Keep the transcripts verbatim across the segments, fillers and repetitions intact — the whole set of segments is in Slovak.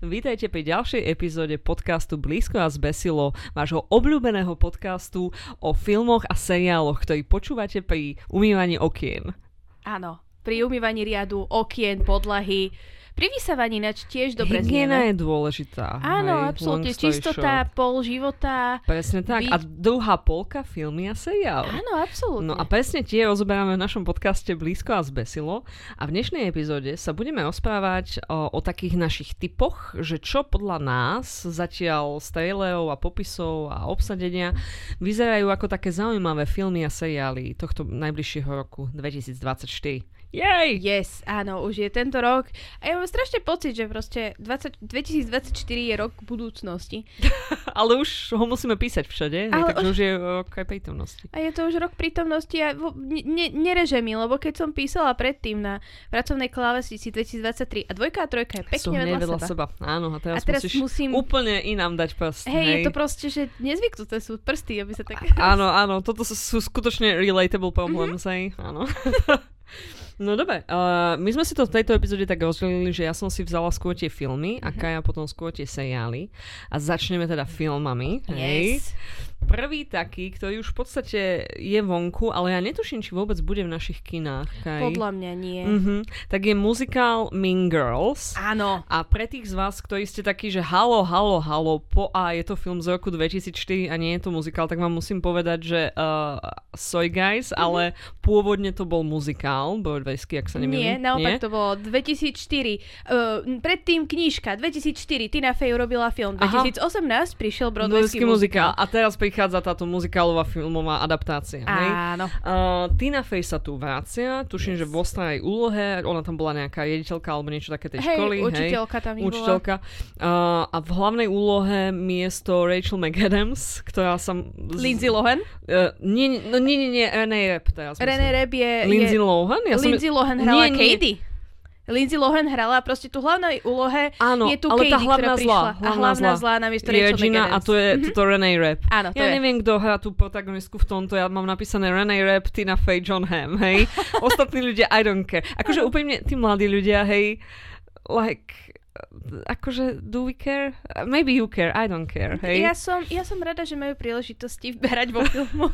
Vítajte pri ďalšej epizóde podcastu Blízko a zbesilo, vášho obľúbeného podcastu o filmoch a seriáloch, ktorý počúvate pri umývaní okien. Áno, pri umývaní riadu, okien, podlahy, pri vysavaní nač tiež dobre znie. Hygiena je dôležitá. Áno, hej, absolútne. Čistota, pol života. Presne tak. By... A druhá polka filmy a seriál. Áno, absolútne. No a presne tie rozoberáme v našom podcaste Blízko a zbesilo. A v dnešnej epizóde sa budeme rozprávať o, o takých našich typoch, že čo podľa nás zatiaľ z trailerov a popisov a obsadenia vyzerajú ako také zaujímavé filmy a seriály tohto najbližšieho roku dvetisícdvadsaťštyri. Jej! Yes, áno, už je tento rok. A ja mám strašne pocit, že proste dvadsať, dvetisícdvadsaťštyri je rok budúcnosti. Ale už ho musíme písať všade, ne? Takže už... už je rok aj prítomnosti. A je to už rok prítomnosti a ne, nereže mi, lebo keď som písala predtým na pracovnej klávesnici dvetisícdvadsaťtri a dvojka a trojka je pekne vedľa seba. seba. Áno, a teraz, a teraz musíš musím... úplne inám dať prst. Hej, hej, je to proste, že nezvyknuté sú prsty, aby sa tak... A- áno, áno, toto sú skutočne relatable problems, mm-hmm. Hej, áno. No dobre, uh, my sme si to v tejto epizóde tak rozdelili, že ja som si vzala skôr tie filmy a Kaja potom skôr tie seriály. A začneme teda filmami. Hej. Yes. Prvý taký, ktorý už v podstate je vonku, ale ja netuším, či vôbec bude v našich kinách. Kaj. Podľa mňa nie. Uh-huh. Tak je muzikál Mean Girls. Áno. A pre tých z vás, ktorí ste takí, že halo, halo, halo, po a je to film z roku dvetisícštyri a nie je to muzikál, tak vám musím povedať, že uh, sorry guys, mm-hmm. ale pôvodne to bol muzikál, broadwayský, ak sa nemýlim. Nie, naopak nie? To bolo dvetisícštyri. Uh, predtým knižka dvetisícštyri, Tina Fey urobila film. dvetisícosemnásť Aha. prišiel broadwayský muzikál. A teraz pri prichádza táto muzikálová filmová adaptácia. Hej? Áno. Uh, Tina Fey sa tu vrácia, tuším, yes. že v ostrej úlohe, ona tam bola nejaká riaditeľka alebo niečo také tej hey, školy. Učiteľka hej, tam nebola. Učiteľka. Uh, a v hlavnej úlohe miesto Rachel McAdams, ktorá sa... Z... Lindsay Lohan? Uh, nie, no, nie, nie, nie, Renée Rapp teraz. Renée Rapp je... Lindsay je... Lohan? Ja Lindsay som... Lohan hrala nie, Katie. Nie. Lindsay Lohan hrala proste tu hlavnej úlohe, áno, je tu Katie, ktorá prišla. Zlá, hlavná a hlavná zlá, zlá namiesto Rachel McAdams. A to je mm-hmm. to Renée Rapp. Áno, to ja je. neviem, kto hrá tú protagonistku v tomto, ja mám napísané Renée Rapp, Tina Fey, John Hamm, hej. Ostatní ľudia, I don't care. Akože úplne tí mladí ľudia, hej, like... akože, do we care? Maybe you care, I don't care, hej? Ja som, ja som rada, že majú príležitosti vberať vo filmu.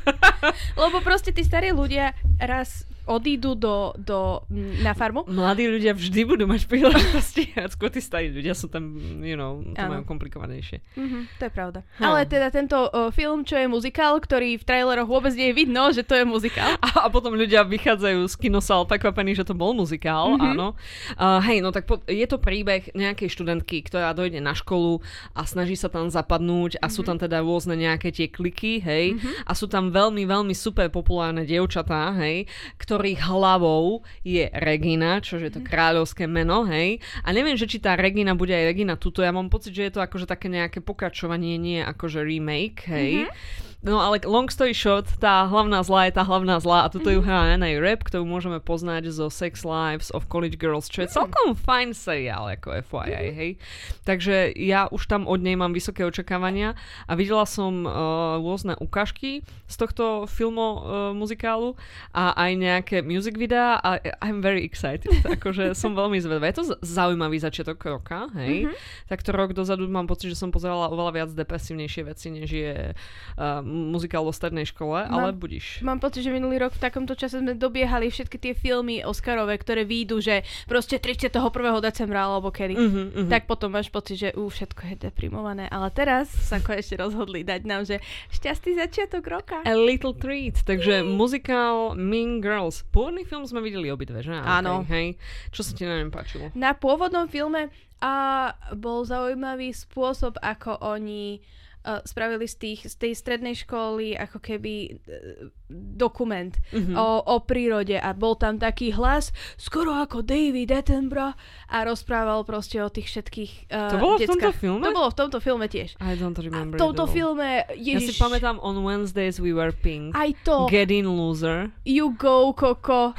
Lebo proste tí starí ľudia raz odídu do, do, na farmu. Mladí ľudia vždy budú mať príležitosti. A skôr tí starí ľudia sú tam, you know, to ano. Majú komplikovanejšie. Mm-hmm, to je pravda. No. Ale teda tento uh, film, čo je muzikál, ktorý v traileroch vôbec nie je vidno, že to je muzikál. A, a potom ľudia vychádzajú z kinosál prekvapení, že to bol muzikál, mm-hmm. áno. Uh, hej, no tak po, je to príbeh nejakej študentky, ktorá dojde na školu a snaží sa tam zapadnúť a mm-hmm. sú tam teda rôzne nejaké tie kliky, hej, mm-hmm. a sú tam veľmi, veľmi super populárne dievčatá, hej, ktorých hlavou je Regina, čo je to kráľovské meno, hej, a neviem, že či tá Regina bude aj Regina tuto, ja mám pocit, že je to akože také nejaké pokračovanie, nie akože remake, hej. Mm-hmm. No ale long story short, tá hlavná zlá je tá hlavná zlá a tuto ju hrá Renée Rapp, ktorú môžeme poznať zo Sex Lives of College Girls, čo je celkom fajn seriál, ako ef ypsilon aj, hej. Takže ja už tam od nej mám vysoké očakávania a videla som uh, rôzne ukážky z tohto filmu, uh, muzikálu a aj nejaké music videá a I'm very excited, akože som veľmi zvedavá. Je to zaujímavý začiatok roka, hej. Mm-hmm. Takto rok dozadu mám pocit, že som pozerala oveľa viac depresívnejšie veci, než je... Um, muzikál o strednej škole, mám, ale budíš. Mám pocit, že minulý rok v takomto čase sme dobiehali všetky tie filmy oscarové, ktoré výjdu, že proste tridsiateho prvého decembra alebo kedy. Uh-huh, uh-huh. Tak potom máš pocit, že ú, všetko je deprimované. Ale teraz sa konečne rozhodli dať nám, že šťastný začiatok roka. A little treat. Takže mm. muzikál Mean Girls. Pôvodný film sme videli obidve, že? Áno. Okay, čo sa ti na ňom páčilo? Na pôvodnom filme a, bol zaujímavý spôsob, ako oni spravili z, tých, z tej strednej školy ako keby dokument mm-hmm. o, o prírode a bol tam taký hlas skoro ako David Attenborough a rozprával proste o tých všetkých uh, to bolo deckách. V tomto filme? To bolo v tomto filme tiež. I don't remember a v tomto filme ježiš. Ja si pamätám On Wednesdays We Were Pink. Aj to. Get in loser. You go Coco.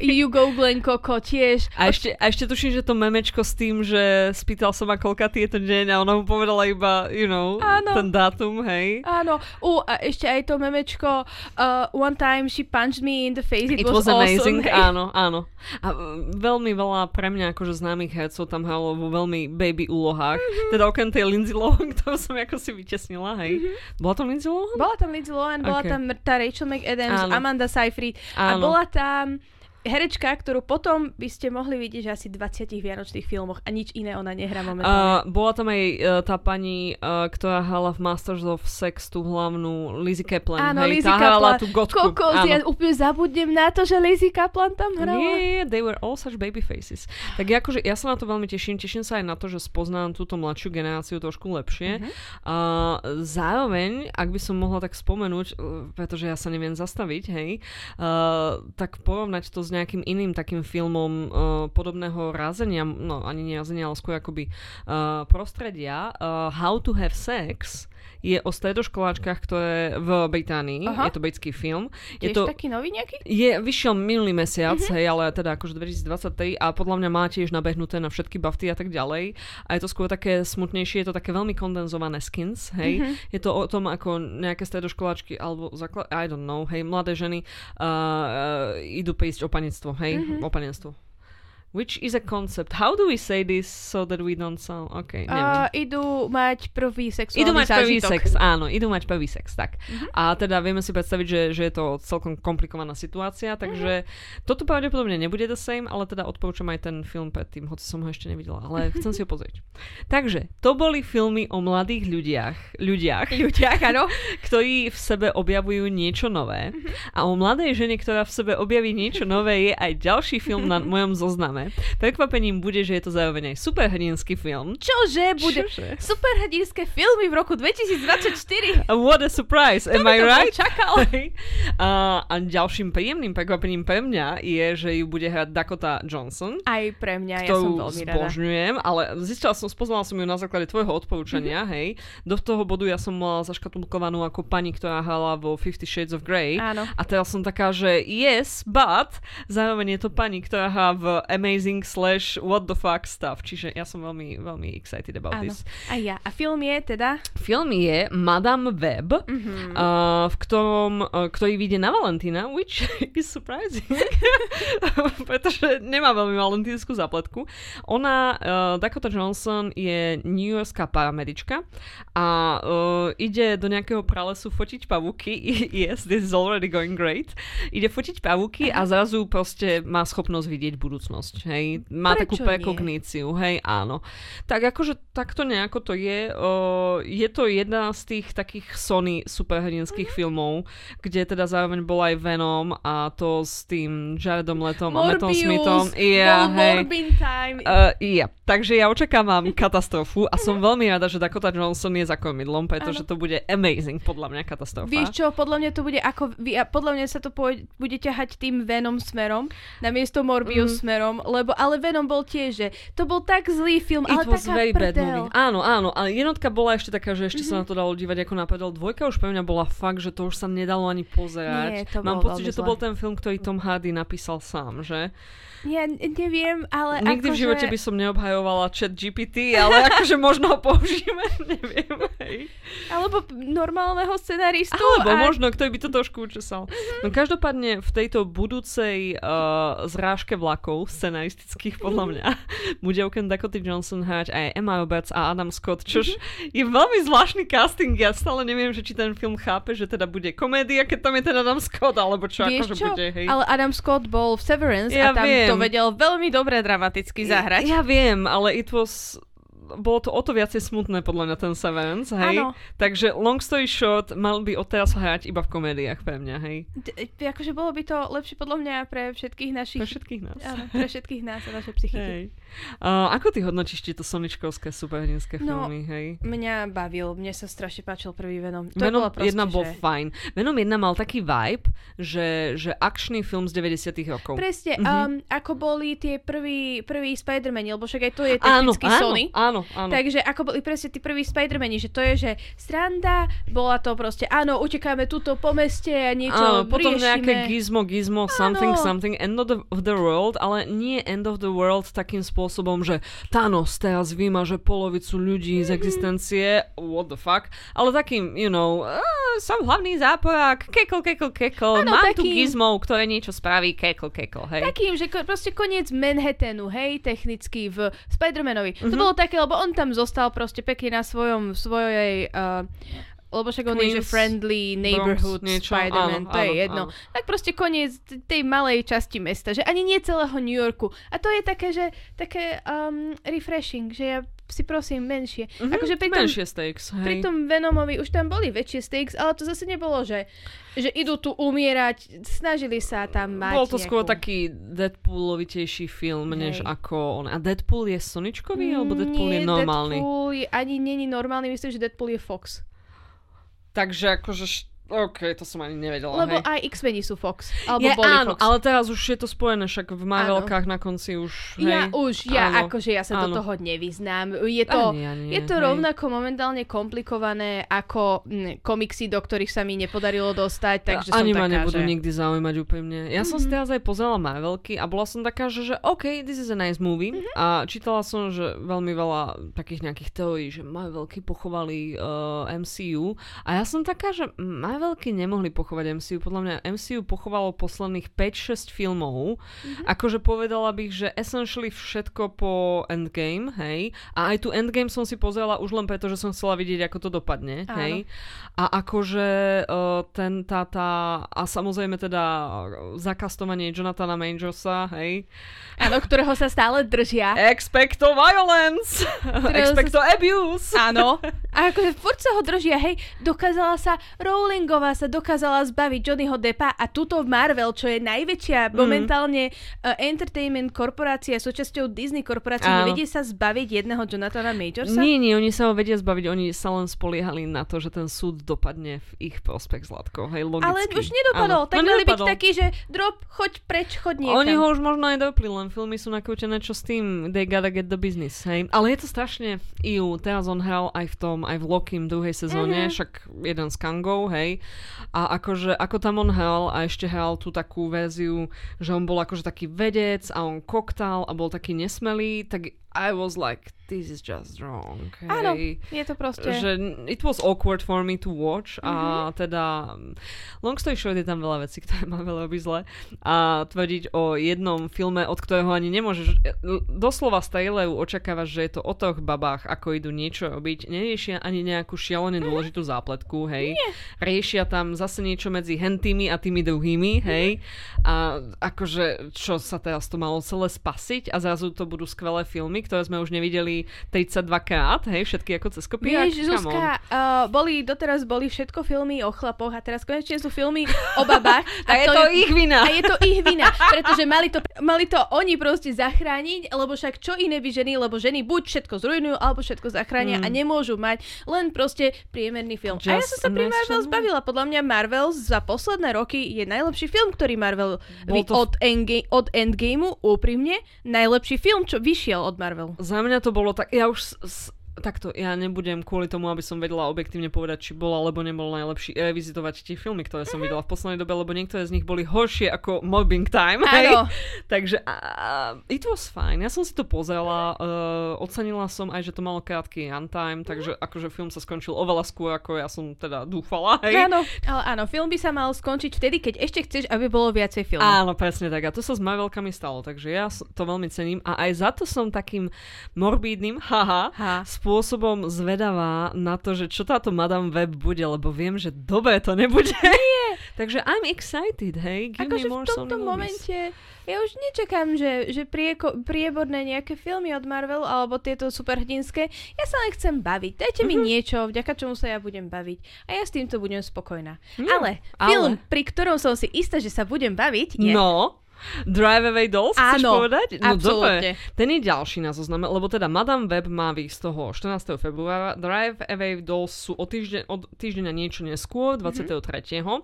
You go Glen Coco tiež. A ešte, a ešte tuším, že to memečko s tým, že spýtal som ma koľka tieto deň a ona mu povedala iba, you know. Áno. ten dátum, hej. Áno. U, a ešte aj to memečko uh, one time she punched me in the face, it, it was, was amazing. Awesome, áno, áno. A veľmi veľa pre mňa akože známych hercov tam halo vo veľmi baby úlohách. Mm-hmm. Teda okrem tej Lindsay Lohan, ktorú som ako si vytesnila, hej. Mm-hmm. Bola tam Lindsay Lohan? Bola tam Lindsay Lohan, okay. Bola tam tá Rachel McAdams, áno. Amanda Seyfried. Áno. A bola tam herečka, ktorú potom by ste mohli vidieť že asi dvadsiatich vianočných filmoch a nič iné ona nehrá momentálne. Uh, bola tam aj uh, tá pani, uh, ktorá hala v Masters of Sex tú hlavnú Lizzie Kaplan. Áno, hej, Lizzie tá Kaplan. Hala tú gotku. Kokos, ja úplne zabudnem na to, že Lizzie Kaplan tam hrala. Nie, yeah, they were all such baby faces. Tak ja, akože, ja sa na to veľmi teším. Teším sa aj na to, že spoznám túto mladšiu generáciu trošku lepšie. Uh-huh. Uh, zároveň, ak by som mohla tak spomenúť, pretože ja sa neviem zastaviť, hej, uh, tak porovnať to s nejakým iným takým filmom uh, podobného razenia, no ani nie razenia, ale skôr akoby uh, prostredia. Uh, How to have sex je o stredoškoláčkach, ktoré v Británii. Aha. Je to britský film. Je to taký nový nejaký? Je, vyšiel minulý mesiac, uh-huh. hej, ale teda akože dvetisícdvadsaťtri a podľa mňa má tiež nabehnuté na všetky bafty a tak ďalej. A je to skôr také smutnejšie, je to také veľmi kondenzované skins, hej. Uh-huh. Je to o tom, ako nejaké stredoškoláčky alebo zaklad... I don't know, hej, mladé ženy uh, uh, idú prísť opanectvo, hej, mm-hmm. opanectvo. Which is a concept. How do we say this so that we don't sound... Okay, uh, idú mať prvý sexuálny idú mať prvý zážitok. Sex, áno, idú mať prvý sex, tak. Mm-hmm. A teda vieme si predstaviť, že, že je to celkom komplikovaná situácia, takže mm-hmm. toto pravdepodobne nebude the same, ale teda odporúčam aj ten film predtým, hoci som ho ešte nevidela, ale chcem si ho pozrieť. Takže, to boli filmy o mladých ľudiach, ľudiach, ľudiach áno, ktorí v sebe objavujú niečo nové. Mm-hmm. A o mladej žene, ktorá v sebe objaví niečo nové, je aj ďalší film na mojom zozname. Prekvapením bude, že je to zároveň aj superhrdinský film. Čože bude? Čože? Superhrdinské filmy v roku dvetisícdvadsaťštyri. What a surprise, am I right? Čakal. A, a ďalším príjemným prekvapením pre mňa je, že ju bude hrať Dakota Johnson. Aj pre mňa, ja som veľmi rada. Zbožňujem, ale zistila som, spoznala som ju na základe tvojho odporúčania, mm-hmm. hej. Do toho bodu ja som mala zaškatulkovanú ako pani, ktorá hrala vo Fifty Shades of Grey. Áno. A teraz som taká, že yes, but zároveň je to pani, ktorá hrá v M A amazing slash what the fuck stuff. Čiže ja som veľmi, veľmi excited about áno. this. A ja. A film je teda? Film je Madame Webb, mm-hmm. uh, v ktorom, uh, ktorý vyjde na Valentína, which is surprising, pretože nemá veľmi valentínsku zapletku. Ona, uh, Dakota Johnson, je newyorská paramedička a uh, ide do nejakého pralesu fotiť pavúky. Yes, this is already going great. Ide fotiť pavúky a zrazu proste má schopnosť vidieť budúcnosť. Hej, má prečo takú prekogníciu, hej, áno. Tak akože takto nejako to je. Uh, je to jedna z tých takých Sony superhrdinských mm-hmm. filmov, kde teda zároveň bol aj Venom a to s tým Jaredom Letom Morbius, a Mattom Smithom. Yeah, hej. Uh, yeah. Takže ja očakávam katastrofu a som veľmi rada, že Dakota Johnson je za kormidlom, pretože to bude amazing, podľa mňa katastrofa. Vieš čo, podľa mňa to bude ako, podľa mňa sa to bude ťahať tým Venom smerom, namiesto Morbius mm. smerom, lebo, ale Venom bol tiež, že to bol tak zlý film, It ale taká very bad movie. Áno, áno, ale jednotka bola ešte taká, že ešte mm-hmm. sa na to dalo dívať, ako napredal. Dvojka už pre mňa bola fakt, že to už sa nedalo ani pozerať. Nie, to mám pocit, že to bol ten film, ktorý Tom Hardy napísal sám, že? Ja neviem, ale nikdy akože... v živote by som neobhajovala chat G P T, ale akože možno ho použijeme, neviem. Hej. Alebo normálneho scenaristu. Alebo a... možno, ktorý by to trošku učesal. Mm-hmm. No každopádne v tejto budúcej uh, zrážke vlakov scenaristických, podľa mňa, bude okrem Dakota Johnson hrať aj Emma Roberts a Adam Scott, čož je veľmi zvláštny casting. Ja stále neviem, že či ten film chápe, že teda bude komédia, keď tam je ten Adam Scott, alebo čo, vieš akože čo? Bude, hej. Ale Adam Scott bol v Severance ja a tam viem. To vedel veľmi dobre dramaticky zahrať. Ja, ja viem, ale it was... bolo to o to viacej smutné podľa mňa ten Severance, hej? Áno. Takže long story short, mal by odteraz hrať iba v komédiách pre mňa, hej? D- akože bolo by to lepšie podľa mňa pre všetkých našich... Pre všetkých nás. Áno, pre všetkých nás a naše psychiky. Uh, ako ty hodnotíš tieto soničkovské superhrdinské filmy, no, hej? Mňa bavil, mne sa strašne páčil prvý Venom. To Venom proste, jedna bol že... fajn. Venom jedna mal taký vibe, že, že akčný film z deväťdesiatych rokov. Presne, mm-hmm. um, ako boli tie prvý, prvý Spider-Man, lebo však aj to je technicky áno, Sony. Áno, áno. Áno, áno. Takže ako boli presne tí prví Spider-Mani, že to je, že sranda, bola to proste, áno, utekáme tuto po meste a niečo áno, potom riešime. Nejaké gizmo, gizmo, áno. something, something, end of the, of the world, ale nie end of the world takým spôsobom, že Thanos teraz vymaže polovicu ľudí mm-hmm. z existencie, what the fuck, ale takým, you know, uh, som hlavný záporák, kekl, kekl, kekl, áno, mám takým... tu gizmo, ktoré niečo spraví, kekl, kekl, hej. Takým, že ko- proste koniec Manhattanu, hej, technicky v Spider-Manovi. Mm-hmm. To bolo také, lebo on tam zostal proste pekne na svojom, svojej, uh, lebo však on je, že friendly neighborhood Bronx, Spider-Man, áno, to áno, je jedno. Áno. Tak proste koniec tej malej časti mesta, že ani nie celého New Yorku. A to je také, že také um, refreshing, že ja si prosím menšie. Mm-hmm, akože pri tom, menšie stakes, hej. Pri tom Venomovi už tam boli väčšie stakes, ale to zase nebolo, že, že idú tu umierať, snažili sa tam mať. Bol to nejakú... skôr taký Deadpoolovitejší film, hej. než ako on. A Deadpool je slničkový, mm, alebo Deadpool nie, je normálny? Deadpool je, ani nie je normálny, myslím, že Deadpool je Fox. Takže akože... OK, to som ani nevedela. Lebo hej. aj X-meni sú Fox. Alebo ja, boli áno, Fox. Ale teraz už je to spojené, však v Marvelkách na konci už... Hej, ja už, ja áno, akože ja sa áno. do toho nevyznám. Je to, ani, ani, je to rovnako momentálne komplikované ako m, komiksy, do ktorých sa mi nepodarilo dostať, takže ja, som ani taká, ani ma nebudú že... nikdy zaujímať úplne. Ja mm-hmm. som si teraz aj pozerala Marvelky a bola som taká, že, že OK, this is a nice movie. Mm-hmm. A čítala som, že veľmi veľa takých nejakých teórií, že Marvelky pochovali uh, M C U. A ja som taká, že Marvel veľký nemohli pochovať M C U. Podľa mňa M C U pochovalo posledných päť šesť filmov. Mm-hmm. Akože povedala bych, že essentially všetko po Endgame, hej. A aj tu Endgame som si pozerala už len preto, že som chcela vidieť, ako to dopadne, áno. hej. A akože uh, ten táta a samozrejme teda zakastovanie Jonathana Majorsa, hej. Áno, ktorého sa stále držia. Expecto violence! Expecto sa... abuse! Áno. A akože furt sa ho držia, hej. Dokázala sa Rowling sa dokázala zbaviť Johnnyho Deppa a tuto v Marvel, čo je najväčšia mm. momentálne uh, entertainment korporácia súčasťou Disney korporácie, nevedie sa zbaviť jedného Jonathana Majorsa? Nie, nie, oni sa ho vedia zbaviť, oni sa len spoliehali na to, že ten súd dopadne v ich prospech s látkou, hej, logicky. Ale už nedopadol, áno. tak mali no, byť taký, že drop, choď preč, choď niekam. Oni ho už možno aj dopli, len filmy sú nakrútené, čo s tým, they gotta get the business, hej. Ale je to strašne iu, teraz on hral aj v tom, aj v Lokim druhej sezóne, mm-hmm. však jeden z Kangov, hej. A akože, ako tam on hral a ešte hral tú takú verziu, že on bol akože taký vedec a on koktal a bol taký nesmelý, tak I was like, this is just wrong. Hej. Áno, je to proste... Že it was awkward for me to watch mm-hmm. a teda long story short je tam veľa vecí, ktoré má veľa zle a tvrdiť o jednom filme, od ktorého ani nemôžeš... Doslova z traileru očakávaš, že je to o toch babách, ako idú niečo robiť. Neriešia ani nejakú šialene dôležitú mm-hmm. zápletku, hej. Nie. Riešia tam zase niečo medzi hentými a tými druhými, hej. Mm-hmm. A akože, čo sa teraz to malo celé spasiť a zrazu to budú skvelé filmy, ktoré sme už nevideli tridsaťdvakrát, hej, všetky ako cez kopírak. Vieš, Zuzka, uh, boli, doteraz boli všetko filmy o chlapoch a teraz konečne sú filmy o babách. A, a je to ich vina. A je to ich vina, pretože mali to, mali to oni proste zachrániť, lebo však čo iné by ženy, lebo ženy buď všetko zrujnujú, alebo všetko zachránia mm. a nemôžu mať len proste priemerný film. Just a ja som sa pri Marvel zbavila. Podľa mňa Marvel za posledné roky je najlepší film, ktorý Marvel vy, to... od, endga- od Endgameu, úprimne, najlepší film, čo vyšiel od Marvel. Marvel. Za mňa to bolo tak, ja už s, s, takto, ja nebudem kvôli tomu, aby som vedela objektívne povedať, či bol alebo nebol najlepší revizitovať tie filmy, ktoré som mm-hmm. videla v poslednej dobe, lebo niektoré z nich boli horšie ako Mobbing Time. Áno. Takže uh, it was fine. Ja som si to pozrela, uh, ocenila som aj, že to malo krátky runtime, takže mm-hmm. akože film sa skončil oveľa skôr, ako ja som teda dúfala. Hej. Áno, ale áno, film by sa mal skončiť vtedy, keď ešte chceš, aby bolo viacej filmov. Áno, presne tak. A to sa s Marvelkami stalo, takže ja to veľmi cením a aj za to som takým morbídnym, haha, ha. spôsobom zvedavá na to, že čo táto Madame Webb bude, lebo viem, že dobre to nebude. Nie. Takže I'm excited, hej. Give akože me more v tomto momente ja už nečakám, že, že prieko, prieborné nejaké filmy od Marvelu alebo tieto superhrdinské. Ja sa len chcem baviť. Dajte mm-hmm. mi niečo, vďaka čomu sa ja budem baviť. A ja s týmto budem spokojná. Mm, ale film, ale... pri ktorom som si istá, že sa budem baviť, je... No... Drive-Away Dolls, chceš povedať? No, dobre. Ten je ďalší na zozname, lebo teda Madame Webb má výsť toho štrnásteho februára. Drive-Away Dolls sú od týždeň, od týždeňa niečo neskôr, dvadsiateho tretieho Mm-hmm.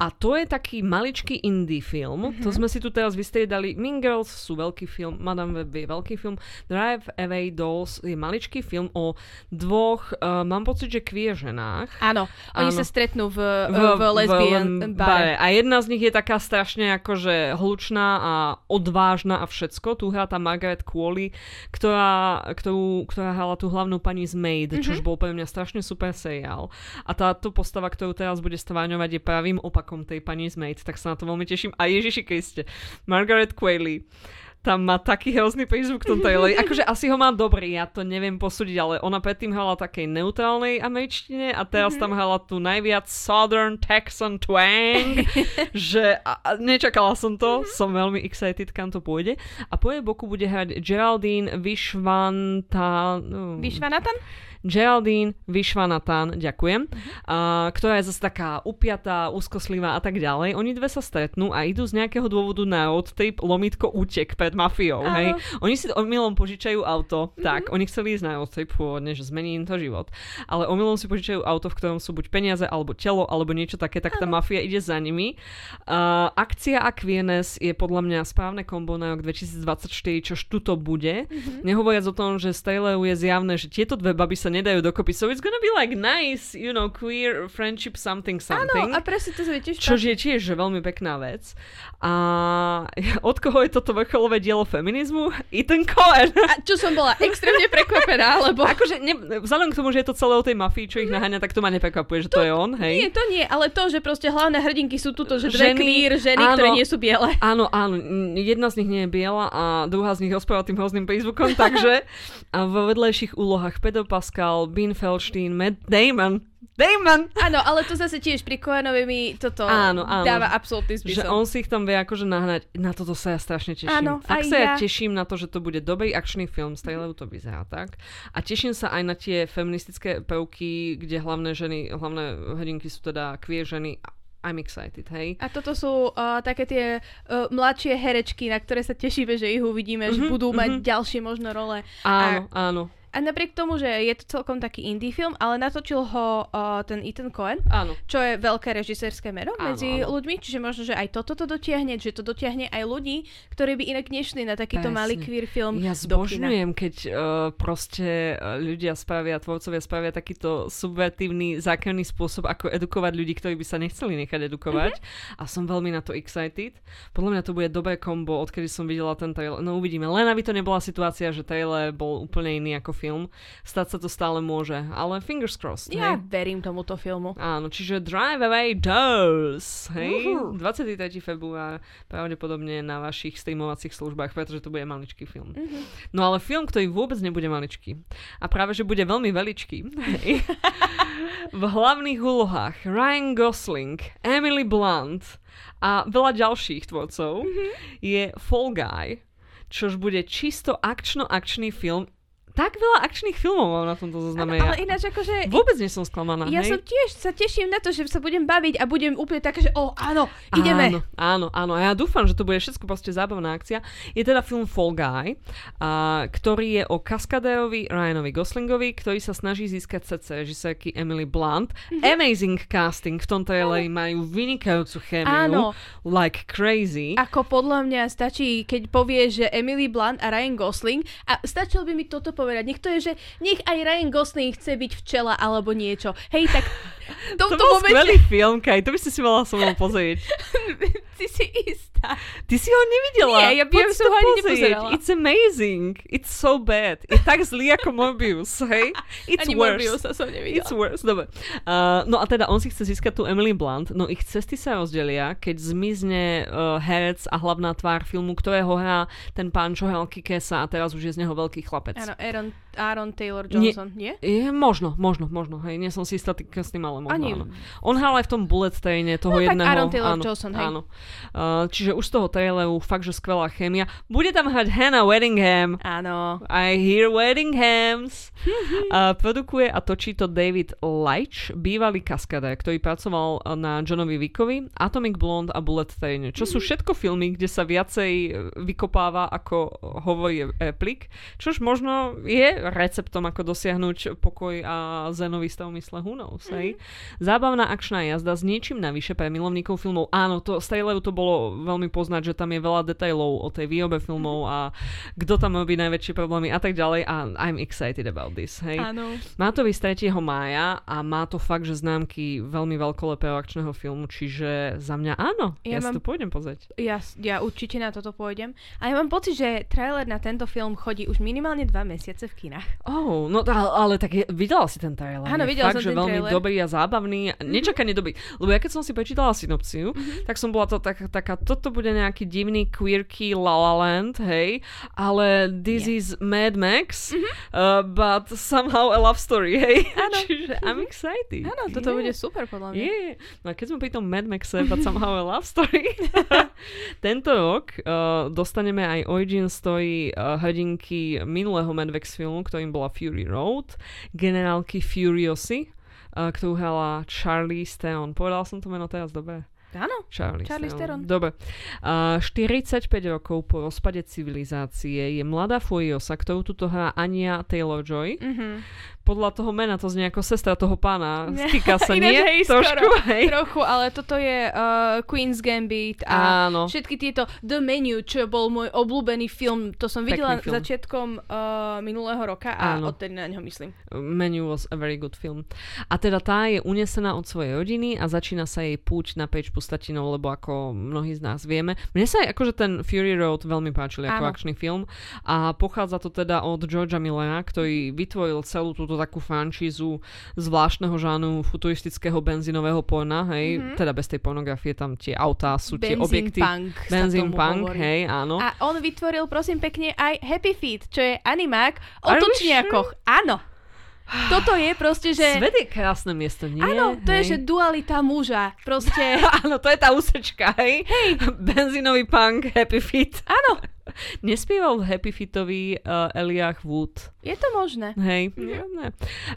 A to je taký maličký indie film. Mm-hmm. To sme si tu teraz vystriedali. Mean Girls sú veľký film, Madame Webb je veľký film. Drive-Away Dolls je maličký film o dvoch, uh, mám pocit, že queer ženách. Áno, oni áno. sa stretnú v, v, v lesbian v, v, bare. A jedna z nich je taká strašne akože hlučná a odvážna a všetko. Tu hrá tá Margaret Qualley, ktorá, ktorú, ktorá hrala tú hlavnú pani z Maid, mm-hmm. čož bol pre mňa strašne super seriál. A táto postava, ktorú teraz bude stvárňovať, je pravým opakom tej pani z Maid, tak sa na to veľmi teším. A Ježiši Kriste, Margaret Qualley tam má taký hrozný prízvuk v tom traileri. Akože asi ho má dobrý, ja to neviem posúdiť, ale ona predtým hrala takej neutrálnej američtine a teraz mm-hmm. tam hrala tu najviac Southern Texan twang, že a, nečakala som to, mm-hmm. som veľmi excited, kam to pôjde. A po jej boku bude hrať Geraldine Vishwanathan. Vishwanathan? Geraldine Vishwanathan, ďakujem, uh, ktorá je zase taká upiatá, úzkoslivá a tak ďalej. Oni dve sa stretnú a idú z nejakého dôvodu na road trip, lomítko útek pred mafiou, hej. Oni si omylom požičajú auto, mm-hmm. tak, oni chceli ísť na road trip pôvodne, že zmení im to život. Ale omylom si požičajú auto, v ktorom sú buď peniaze, alebo telo, alebo niečo také, tak tá mafia ide za nimi. Uh, akcia a queerness je podľa mňa správne kombo na rok dvetisícdvadsaťštyri, čož tuto bude. Mm-hmm. Nehovoriac o tom, že z traileru je zjavné, že tieto dve baby sa nedajú dokopy. So it's gonna be like nice, you know, queer friendship something something. Áno, a presne to zviete. Čo je tiež veľmi pekná vec. A od koho je toto vrcholové dielo feminizmu? Ethan Coen. A čo som bola extrémne prekvapená, lebo akože ne, vzhľadom k tomu, že je to celé o tej mafii, čo ich naháňa, tak to ma neprekvapuje, že to, to je on, hej. Nie, to nie, ale to, že proste hlavné hrdinky sú tuto, že dve ženy, queer ženy, áno, ktoré nie sú biele. Áno, áno, jedna z nich nie je biela a druhá z nich rozpráva tým hrozným prízvukom, takže a vo vedlejších úlohách Pedro Pascal, Bean Feldstein, Matt Damon. Damon! Áno, ale to zase tiež pri Coenovi mi toto áno, áno. dáva absolútny zmysel. Že on si ich tam vie akože nahnať. Na toto sa ja strašne teším. Áno, Fakt sa ja teším na to, že to bude dobrý akčný film. Z traileru to vyzerá tak. A teším sa aj na tie feministické prvky, kde hlavné ženy, hlavné hrdinky sú teda queer ženy. I'm excited, hej. A toto sú uh, také tie uh, mladšie herečky, na ktoré sa tešíme, že ich uvidíme, mm-hmm, že budú mm-hmm. mať ďalšie možno role. Áno, a... áno. A napriek tomu, že je to celkom taký indie film, ale natočil ho uh, ten Ethan Coen, áno. čo je veľké režisérske meno áno, medzi áno. ľuďmi, čiže možno, že aj toto to dotiahne, že to dotiahne aj ľudí, ktorí by inak nešli na takýto Presne. malý queer film. Ja zbožňujem, keď uh, proste ľudia spravia, tvorcovia spravia takýto subvertívny, zákerný spôsob, ako edukovať ľudí, ktorí by sa nechceli nechať edukovať. Mm-hmm. A som veľmi na to excited. Podľa mňa to bude dobré kombo, odkedy som videla ten trailer. No uvidíme, len aby to nebola situácia, že trailer bol úplne iný ako film. Film. Stať sa to stále môže, ale fingers crossed. Ja hej. verím tomuto filmu. Áno, čiže Drive-Away Dolls, hej? Uhu. dvadsiateho tretieho februára pravdepodobne na vašich streamovacích službách, pretože to bude maličký film. Uh-huh. No ale film, ktorý vôbec nebude maličký. A práve, že bude veľmi veličký. Hej. V hlavných úlohách Ryan Gosling, Emily Blunt a veľa ďalších tvorcov uh-huh. je Fall Guy, čož bude čisto akčno-akčný film. Tak veľa akčných filmov mám na tomto zozname. Ale ináč akože... Vôbec nie som sklamaná. Ja hej? som tiež sa teším na to, že sa budem baviť a budem úplne taká, že o, áno, ideme. Áno, áno, áno. A ja dúfam, že to bude všetko proste zábavná akcia. Je teda film Fall Guy, a, ktorý je o kaskadérovi Ryanovi Goslingovi, ktorý sa snaží získať srdce režisérky Emily Blunt. Mm-hmm. Amazing casting. V tom traileri majú vynikajúcu chémiu. Áno. Like crazy. Ako podľa mňa stačí, keď povieš, že Emily Blunt a Ryan Gosling a stačilo by mi toto povedať. Nech to je, že nech aj Ryan Gosling chce byť včela alebo niečo. Hej, tak... To, to, to bol momente... skvelý film, Kaj. To by si si mala so mnou pozrieť. Ty si istá. Ty si ho nevidela. Nie, ja by ja som ho ani nepozerala. It's amazing. It's so bad. Je tak zlý ako Morbius, hej? It's ani worse. Morbiusa som nevidela. It's worse, dobre. Uh, no a teda on si chce získať tú Emily Blunt. No ich cesty sa rozdelia, keď zmizne uh, herec a hlavná tvár filmu, ktorého hrá ten pán, čo hral Kikesa a teraz už je z neho veľký chlapec. Áno, Aaron Aaron Taylor-Johnson, nie? nie? Je, možno, možno, možno, hej, nie som si istá s tým, ale možno, Ani... áno. On hral aj v tom Bullet Traine toho no, jedného. No tak Aaron Taylor-Johnson, hej. Áno. Uh, čiže už z toho traileru fakt, že skvelá chémia. Bude tam hrať Hannah Waddingham. Áno. I hear Waddinghams. uh, produkuje a točí to David Leitch, bývalý kaskadér, ktorý pracoval na Johnovi Wickovi, Atomic Blonde a Bullet Traine, čo sú všetko filmy, kde sa viacej vykopáva, ako hovorí replik, čož možno je receptom, ako dosiahnuť pokoj a zenový stav mysle, who knows, hej? Zábavná akčná jazda s niečím navyše pre milovníkov filmov. Áno, to, z traileru to bolo veľmi poznať, že tam je veľa detailov o tej výrobe filmov a kto tam robí najväčšie problémy a tak ďalej, a I'm excited about this, hej? Áno. Má to výsť tretieho mája a má to fakt, že známky veľmi veľkolepého akčného filmu, čiže za mňa áno, ja, ja mám... si to pôjdem pozrieť. Ja, ja určite na toto pôjdem. A ja mám pocit, že trailer na tento film chodí už minimálne dva mesiace v kinách. Oh, no ale, ale tak je, videla si ten trailer. Áno, videla fakt, som ten trailer. Veľmi dobrý a zábavný. Mm-hmm. Nečakane dobrý. Lebo ja keď som si prečítala synopsiu, mm-hmm. tak som bola to, tak, taká, toto bude nejaký divný queerky La La Land, hej, ale this yeah. is Mad Max, mm-hmm. uh, but somehow a love story, hej. Áno. Čiže I'm excited. Áno, toto yeah. bude super podľa mňa. Yeah. No a keď sme pri tom Mad Maxe, but somehow a love story, tento rok uh, dostaneme aj origin story uh, hrdinky minulého Mad Max filmu, ktorým bola Fury Road, generálky Furiosy, uh, ktorú hrala Charlize Theron. Povedala som to meno teraz dobre? Áno, Charlize, Charlize Theron. Dobre. Uh, štyridsaťpäť rokov po rozpade civilizácie je mladá Furiosa, ktorú tuto hrá Anya Taylor-Joy. Mm-hmm. Podľa toho mena to znie ako sestra toho pána. Skýka sa, nie? Hej, trošku, skoro, hej. Trochu, ale toto je uh, Queen's Gambit a áno. všetky tieto The Menu, čo bol môj obľúbený film. To som videla začiatkom uh, minulého roka a áno. odtedy na ňo myslím. Menu was a very good film. A teda tá je unesená od svojej rodiny a začína sa jej púť naprieč pustatinou, lebo ako mnohí z nás vieme. Mne sa aj akože ten Fury Road veľmi páčil ako áno. akčný film a pochádza to teda od Georgea Millera, ktorý vytvoril celú túto takú franšízu zvláštneho žánru futuristického benzínového porna, hej, mm-hmm. teda bez tej pornografie, tam tie autá sú benzín tie objekty. Punk, benzín punk, hovorí. Hej, áno. A on vytvoril, prosím pekne, aj Happy Feet, čo je animák o tučniakoch. Sure? Áno. Toto je proste, že... Svet je krásne miesto, nie? Áno, to hej. je, že dualita muža. Proste... áno, to je tá úsečka, hej? Hej. Benzínový punk, Happy Feet. Áno. Nespieval Happy Feetovi uh, Elijah Wood. Je to možné. Hej. Yeah. Ne.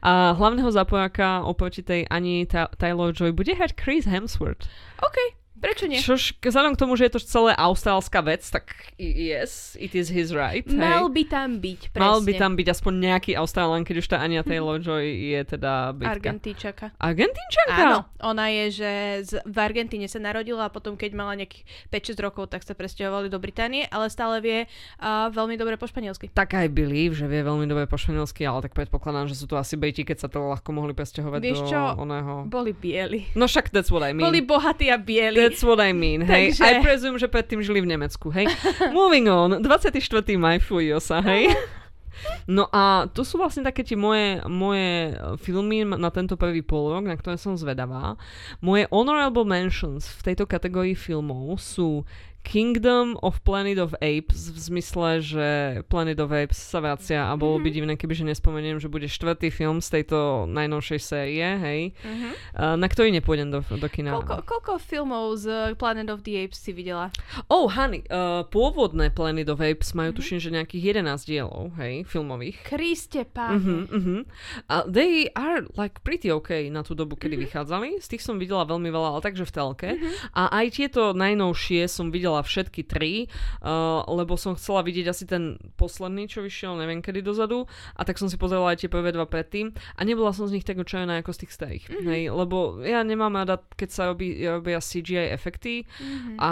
A hlavného zapojáka oproti tej Annie ta- Taylor-Joy bude hrať Chris Hemsworth. OK. Prečo nie? Čož, vzhľadom k tomu, že je to celé austrálska vec, tak yes, it is his right. Mal hej. by tam byť, presne. Mal by tam byť aspoň nejaký Austrálán, keď už tá Anya Taylor-Joy je teda Britka. Argentínčanka. Argentínčanka? Áno, ona je, že v Argentíne sa narodila a potom, keď mala nejakých päť šesť rokov, tak sa presťahovali do Británie, ale stále vie uh, veľmi dobre po španielsky. Tak aj believe, že vie veľmi dobre po španielsky, ale tak predpokladám, že sú to asi Briti, keď sa to ľahko mohli presťahovať do oného. Boli bieli. No však that's what I mean. Boli bohatí a bieli. That's what I mean, hej. Takže... I presume, že predtým žili v Nemecku, hej. Moving on, dvadsiateho štvrtého mája Furiosa, hej. No a to sú vlastne také tie moje, moje filmy na tento prvý polrok, na ktoré som zvedavá. Moje honorable mentions v tejto kategórii filmov sú Kingdom of Planet of Apes, v zmysle, že Planet of Apes sa vracia a bolo by divné, kebyže nespomeniem, že bude štvrtý film z tejto najnovšej série, hej, uh-huh. na ktorý nepôjdem do, do kina. Koľko, koľko filmov z Planet of the Apes si videla? Oh, honey, uh, pôvodné Planet of Apes majú uh-huh. tuším, že nejakých jedenásť dielov, hej, filmových. Kriste páne. Uh-huh, uh-huh. Uh, they are like pretty okay na tú dobu, kedy uh-huh. vychádzali. Z tých som videla veľmi veľa, ale takže v telke. Uh-huh. A aj tieto najnovšie som videla všetky tri, uh, lebo som chcela vidieť asi ten posledný, čo vyšiel neviem kedy dozadu, a tak som si pozerala aj tie prvé dva predtým a nebola som z nich tak očajená ako z tých starých, mm-hmm. hej, lebo ja nemám rada, keď sa robí, robia cé gé í efekty mm-hmm. a,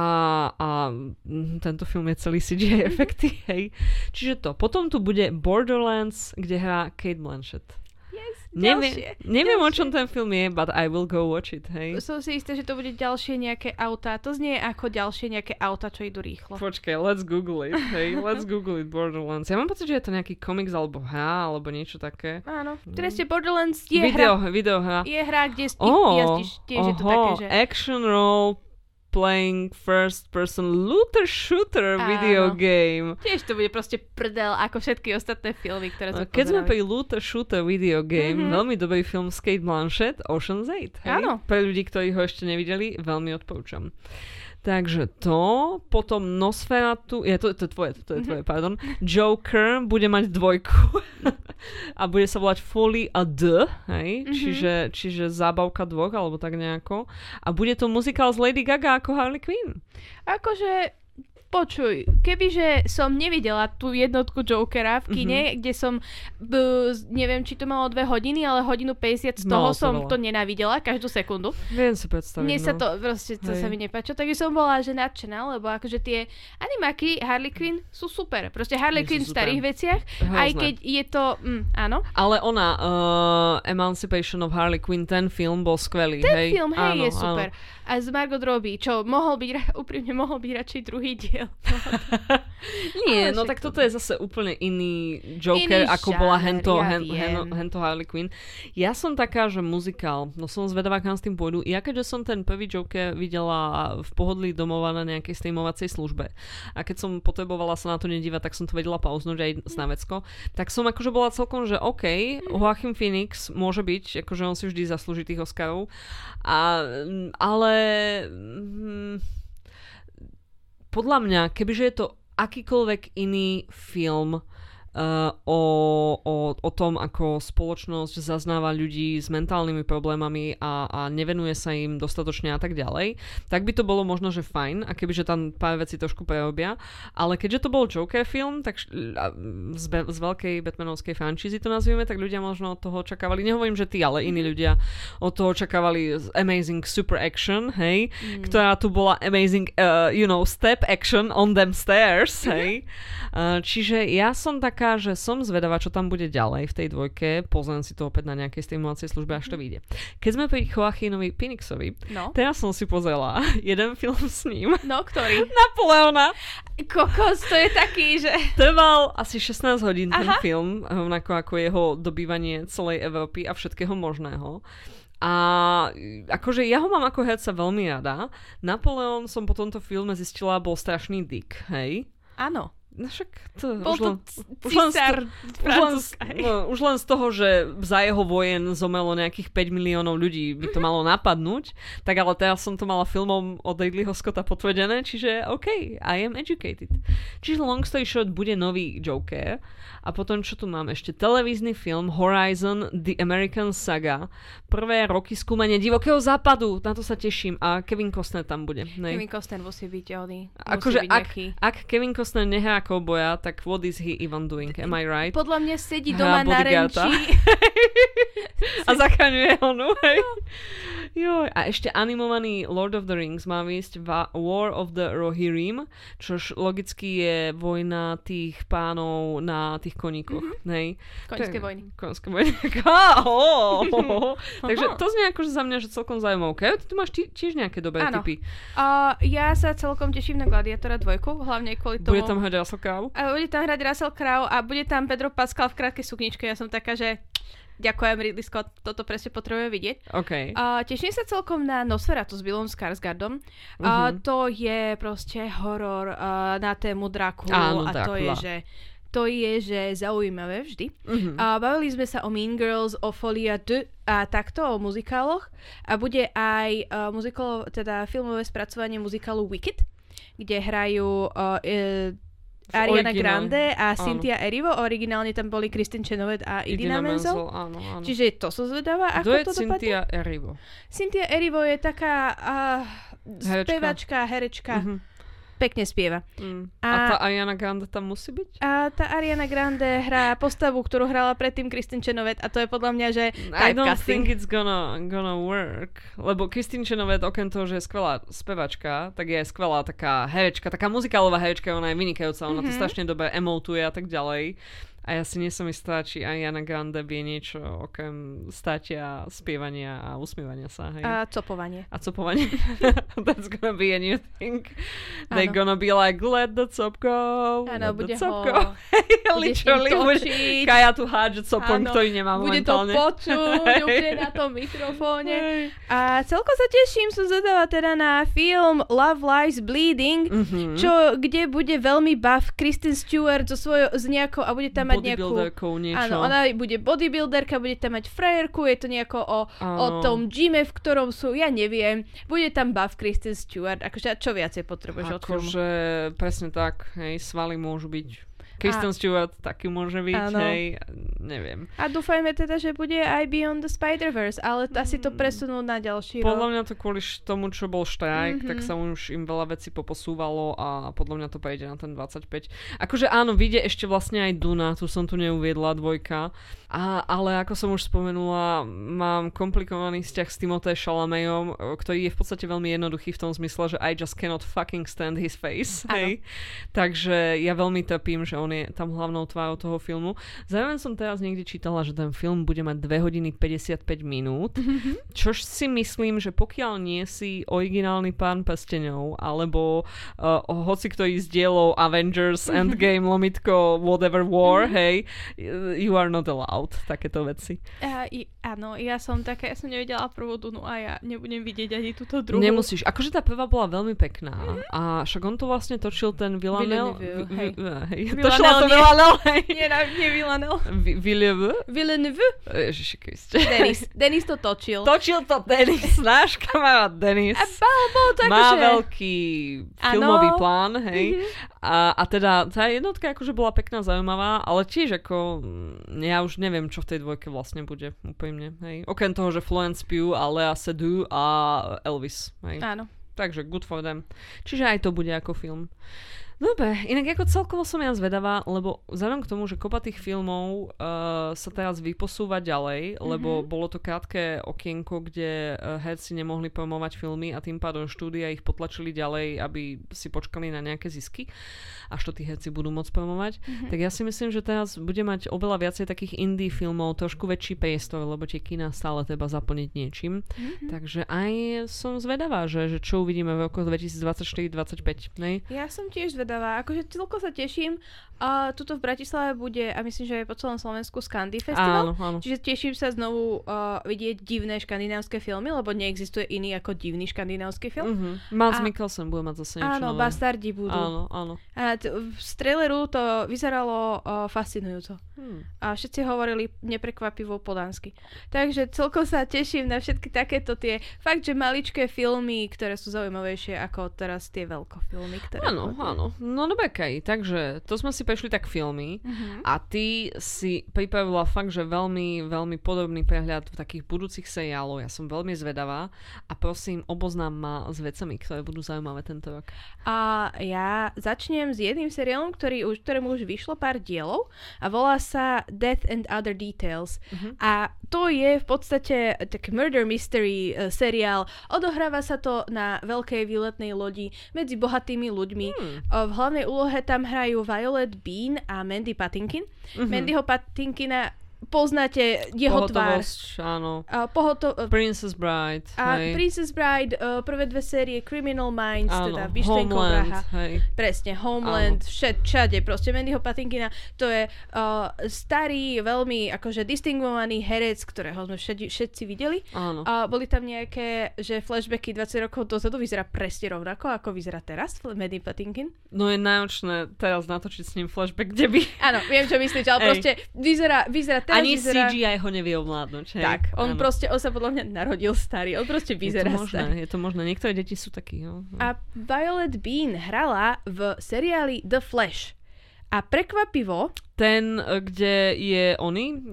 a tento film je celý cé gé í mm-hmm. efekty, hej. Čiže to. Potom tu bude Borderlands, kde hrá Cate Blanchett. Neviem, neviem o čom ten film je, but I will go watch it, hej. Som si istá, že to bude ďalšie nejaké autá. To znie ako ďalšie nejaké autá, čo idú rýchlo. Počkaj, let's google it, hej. Let's google it, Borderlands. Ja mám pocit, že je to nejaký komiks alebo hra, alebo niečo také. Áno. Presne, Borderlands je video, hra. Videohra. Je hra, kde oh, jazdíš tiež, oho, je to také, že... Action role playing first person looter shooter áno. video game. Tiež to bude proste prdel ako všetky ostatné filmy, ktoré sme no, keď pozerali. Sme pri looter shooter video game, mm-hmm. veľmi dobrý film s Kate Blanchett, Ocean's eight. Hej? Áno. Pre ľudí, ktorí ho ešte nevideli, veľmi odporúčam. Takže to, potom Nosferatu, je, to, to je tvoje, to je tvoje, pardon, Joker bude mať dvojku a bude sa volať Folie à deux, hej, mm-hmm. čiže, čiže zábavka dvoch, alebo tak nejako. A bude to muzikál z Lady Gaga ako Harley Quinn. Akože, počuj, kebyže som nevidela tú jednotku Jokera v kine, mm-hmm. kde som, b, neviem, či to malo dve hodiny, ale hodinu päťdesiat z toho no, to som bolo. To nenávidela, každú sekundu. Viem si predstaviť. Mne no. sa to, proste, to sa mi nepáčilo, takže som bola že nadšená, lebo akože tie animáky Harley Quinn sú super. Proste Harley Quinn v starých veciach, Hrozné. Aj keď je to, mm, áno. Ale ona, uh, Emancipation of Harley Quinn, ten film bol skvelý. Ten hej. film, hej, áno, je super. Áno. A z Margot Robbie, čo mohol byť, úprimne mohol byť radšej druhý diel. Nie, no tak toto je zase úplne iný Joker, iný ako žáner, bola hento, ja hen, heno, hento Harley Quinn. Ja som taká, že muzikál, no som zvedavá, kam s tým pôjdu. Ja keďže som ten prvý Joker videla v pohodlí domova na nejakej streamovacej službe a keď som potrebovala sa na to nedívať, tak som to vedela pauznúť aj na vecko, tak som akože bola celkom, že OK, Joaquin Phoenix môže byť, akože on si vždy zaslúži tých Oscarov, a, ale Hmm, podľa mňa, kebyže je to akýkoľvek iný film uh, o, o, o tom, ako spoločnosť zaznáva ľudí s mentálnymi problémami a, a nevenuje sa im dostatočne a tak ďalej, tak by to bolo možno, že fajn, a kebyže tam pár vecí trošku prerobia, ale keďže to bol Joker film, tak z, be- z veľkej batmanovskej franšízy to nazvime, tak ľudia možno od toho očakávali, nehovorím, že ty, ale iní ľudia od toho očakávali amazing super action, hej, mm. ktorá tu bola amazing, uh, you know, step action on them stairs, hej. Uh, čiže ja som taká, že som zvedavá, čo tam bude ďalej v tej dvojke. Poznám si to opäť na nejakej streamovacej službe, až to vyjde. Keď sme pri Joaquinovi Phoenixovi, no. teraz som si pozrela jeden film s ním. No, ktorý? Napoleona. Kokos, to je taký, že... Trval asi šestnásť hodín ten Aha. film, rovnako ako jeho dobývanie celej Európy a všetkého možného. A akože ja ho mám ako herca veľmi rada. Napoleon som po tomto filme zistila, bol strašný dick, hej? Áno. No však to, Bol už, len, to už, len to, už, len, no, už len z toho, že za jeho vojen zomelo nejakých päť miliónov ľudí, by to malo napadnúť, tak ale teraz som to mala filmom od Ridleyho Scotta potvrdené, čiže OK, I am educated. Čiže long story short, bude nový Joker a potom čo tu mám ešte? Televízny film Horizon The American Saga, prvé roky skúmania divokého západu, na to sa teším, a Kevin Costner tam bude. Nej. Kevin Costner musí byť oný, akože byť ak, nejaký. Ak Kevin Costner nehrá Boja, tak what is he even doing? Am I right? Podľa mňa sedí doma na renči. A zachraňuje onu. Jo. A ešte animovaný Lord of the Rings má ísť War of the Rohirrim, čo logicky je vojna tých pánov na tých koníkoch. Mm-hmm. Konské vojny. Konské vojny. oh, oh, oh. Takže to znie akože za mňa, že celkom zaujímavé. Ty tu máš tiež tí, nejaké dobré ano. Tipy. Uh, ja sa celkom teším na Gladiatora dvojku, hlavne kvôli tomu... Bude tam hrať Russell Crowe. A bude tam hrať Russell Crowe a bude tam Pedro Pascal v krátkej sukničke. Ja som taká, že ďakujem Ridley Scott, toto presne potrebujem vidieť. Okay. Uh, teším sa celkom na Nosferatu s Billom Skarsgardom. Uh, uh-huh. To je proste horor uh, na tému Drákulu Áno, a Drákula. to je, že to je, že zaujímavé vždy. Uh-huh. Uh, bavili sme sa o Mean Girls, o Folie à deux a takto, o muzikáloch. A bude aj uh, muzikolo, teda filmové spracovanie muzikálu Wicked, kde hrajú uh, e, Ariana Grande a áno. Cynthia Erivo. Originálne tam boli Kristen Stewart a Idina, Idina Menzel. Áno, áno. Čiže to som zvedavá, ako to dopadne. Kto je Cynthia Erivo? Cynthia Erivo je taká uh, herečka. spevačka, herečka. Uh-huh. Pekne spieva. Mm. A, a tá Ariana Grande tam musí byť? A tá Ariana Grande hrá postavu, ktorú hrala predtým Kristen Stewart, a to je podľa mňa, že I don't casting. think it's gonna, gonna work. Lebo Kristen Stewart, okrem toho, že je skvelá spevačka, tak je skvelá taká herečka, taká muzikálová herečka, ona je vynikajúca, ona mm-hmm. to strašne dobre emotuje a tak ďalej. A ja si nie som istá, či Ariana Grande vie niečo okrem státia, spievania a usmievania sa. Hej? A copovanie. A copovanie. That's gonna be a new thing. Ano. They're gonna be like, let the cop go. Áno, bude ho... Literally, bude Kaja tu hádže copom, ktorý nemá momentálne. Bude to počuť, úplne na tom mikrofóne. A celko sa teším, som zadala teda na film Love Lies Bleeding, mm-hmm. čo, kde bude veľmi buff Kristen Stewart so svojou, z nejakou, a bude tam mať nejakú... Áno, ona bude bodybuilderka, bude tam mať frajerku, je to nejako o, o tom gyme, v ktorom sú, ja neviem. Bude tam buff Kristen Stewart, akože čo viacej potrebuješ od filmu. Akože presne tak, hej, svaly môžu byť. Kristen a... Stewart taký môže byť, ano. Hej, neviem. A dúfajme teda, že bude aj Beyond the Spider-Verse, ale t- asi to presunú na ďalší rok. Podľa mňa to kvôli tomu, čo bol štrajk, mm-hmm. tak sa už im veľa vecí poposúvalo a podľa mňa to prejde na ten dvadsaťpäť. Akože áno, vyjde ešte vlastne aj Duna, tu som tu neuviedla, dvojka. A, ale ako som už spomenula, mám komplikovaný vzťah s Timothée Chalametom, ktorý je v podstate veľmi jednoduchý v tom zmysle, že I just cannot fucking stand his face. Hej. Takže ja veľmi trpím, že on je tam hlavnou tvárou toho filmu. Zároveň som teraz niekde čítala, že ten film bude mať dve hodiny päťdesiatpäť minút, mm-hmm. čož si myslím, že pokiaľ nie si originálny pán prsteňov, alebo uh, hoci kto z dielov Avengers, Endgame, lomitko, whatever war, mm-hmm. hej, you are not allowed. Takéto veci. Uh, i, áno, ja som taká, ja som nevidela prvú Dunu a ja nebudem vidieť ani túto druhú. Nemusíš. Akože tá prvá bola veľmi pekná. Mm-hmm. A však on to vlastne točil ten Villeneuve. Villeneuve, hej. Točila to Villeneuve, hej. Nie, nie Villeneuve. Villeneuve? Villeneuve? Ježiši Kriste. Denis. Denis to točil. Točil to Denis. Náš kamarát Denis. A bol tak, má že... veľký filmový ano. Plán, hej. Mm-hmm. A, a teda tá jednotka akože bola pekná, zaujímavá, ale tiež ako ja už neviem, čo v tej dvojke vlastne bude úplne, hej. Okrem toho, že Florence Pugh a Lea Seydoux a Elvis, hej. Áno. Takže good for them. Čiže aj to bude ako film. Dobre, inak ako celkovo som ja zvedavá, lebo vzhľadom k tomu, že kopa tých filmov uh, sa teraz vyposúva ďalej, lebo mm-hmm. bolo to krátke okienko, kde uh, herci nemohli promovať filmy a tým pádom štúdia ich potlačili ďalej, aby si počkali na nejaké zisky, až to tí herci budú môcť promovať. Mm-hmm. Tak ja si myslím, že teraz bude mať oveľa viacej takých indie filmov, trošku väčší priestor, lebo tie kina stále treba zaplniť niečím. Mm-hmm. Takže aj som zvedavá, že, že čo uvidíme v roku dvadsaťštyri dvadsaťpäť. Ne? Ja som tiež zvedavá. Dáva. Akože celko sa teším. Uh, tuto v Bratislave bude, a myslím, že aj po celom Slovensku, Scandi Festival. Áno, áno. Čiže teším sa znovu uh, vidieť divné škandinávské filmy, lebo neexistuje iný ako divný škandinávsky film. Mm-hmm. Mads Mikkelsen bude mať zase niečo. Áno, nové. Bastardi budú. Áno, áno. A t- z traileru to vyzeralo uh, fascinujúco. Hmm. A všetci hovorili neprekvapivo po dánsky. Takže celko sa teším na všetky takéto tie fakt, že maličké filmy, ktoré sú zaujímavejšie ako teraz tie veľkofilmy. Áno, budú. Áno. No dobre, Kaj, takže to sme si prešli tak filmy uh-huh. a ty si pripravila fakt, že veľmi, veľmi podobný prehľad takých budúcich seriálov. Ja som veľmi zvedavá a prosím, oboznám ma s vecami, ktoré budú zaujímavé tento rok. A ja začnem s jedným seriálom, ktorý už, ktorému už vyšlo pár dielov a volá sa Death and Other Details. Uh-huh. A to je v podstate taký murder mystery uh, seriál. Odohráva sa to na veľkej výletnej lodi medzi bohatými ľuďmi. Hmm. V hlavnej úlohe tam hrajú Violet Bean a Mandy Patinkin. Mm-hmm. Mandyho Patinkina poznáte, jeho tvár. Áno. Uh, pohoto- Princess Bride. A hej. Princess Bride, uh, prvé dve série, Criminal Minds, áno, teda Vyštenko vraha. Presne, Homeland, všet, všade, proste Mandyho Patinkina, to je uh, starý, veľmi akože distingovaný herec, ktorého sme všet, všetci videli. Áno. Uh, boli tam nejaké, že flashbacky dvadsať rokov dozadu vyzerá presne rovnako, ako vyzerá teraz Mandy Patinkin. No je náročné teraz natočiť s ním flashback, kde by... Áno, viem, čo myslíš, ale ej. Proste vyzerá, vyzerá teraz ani vyzerá... cé gé í ho nevie ovládnuť. Hej? Tak, on ano. Proste, on sa podľa mňa narodil starý, on proste vyzerá je možné, starý. Je to možné, niektoré deti sú takí. Jo? A Violet Bean hrala v seriáli The Flash. A prekvapivo... Ten, kde je oný?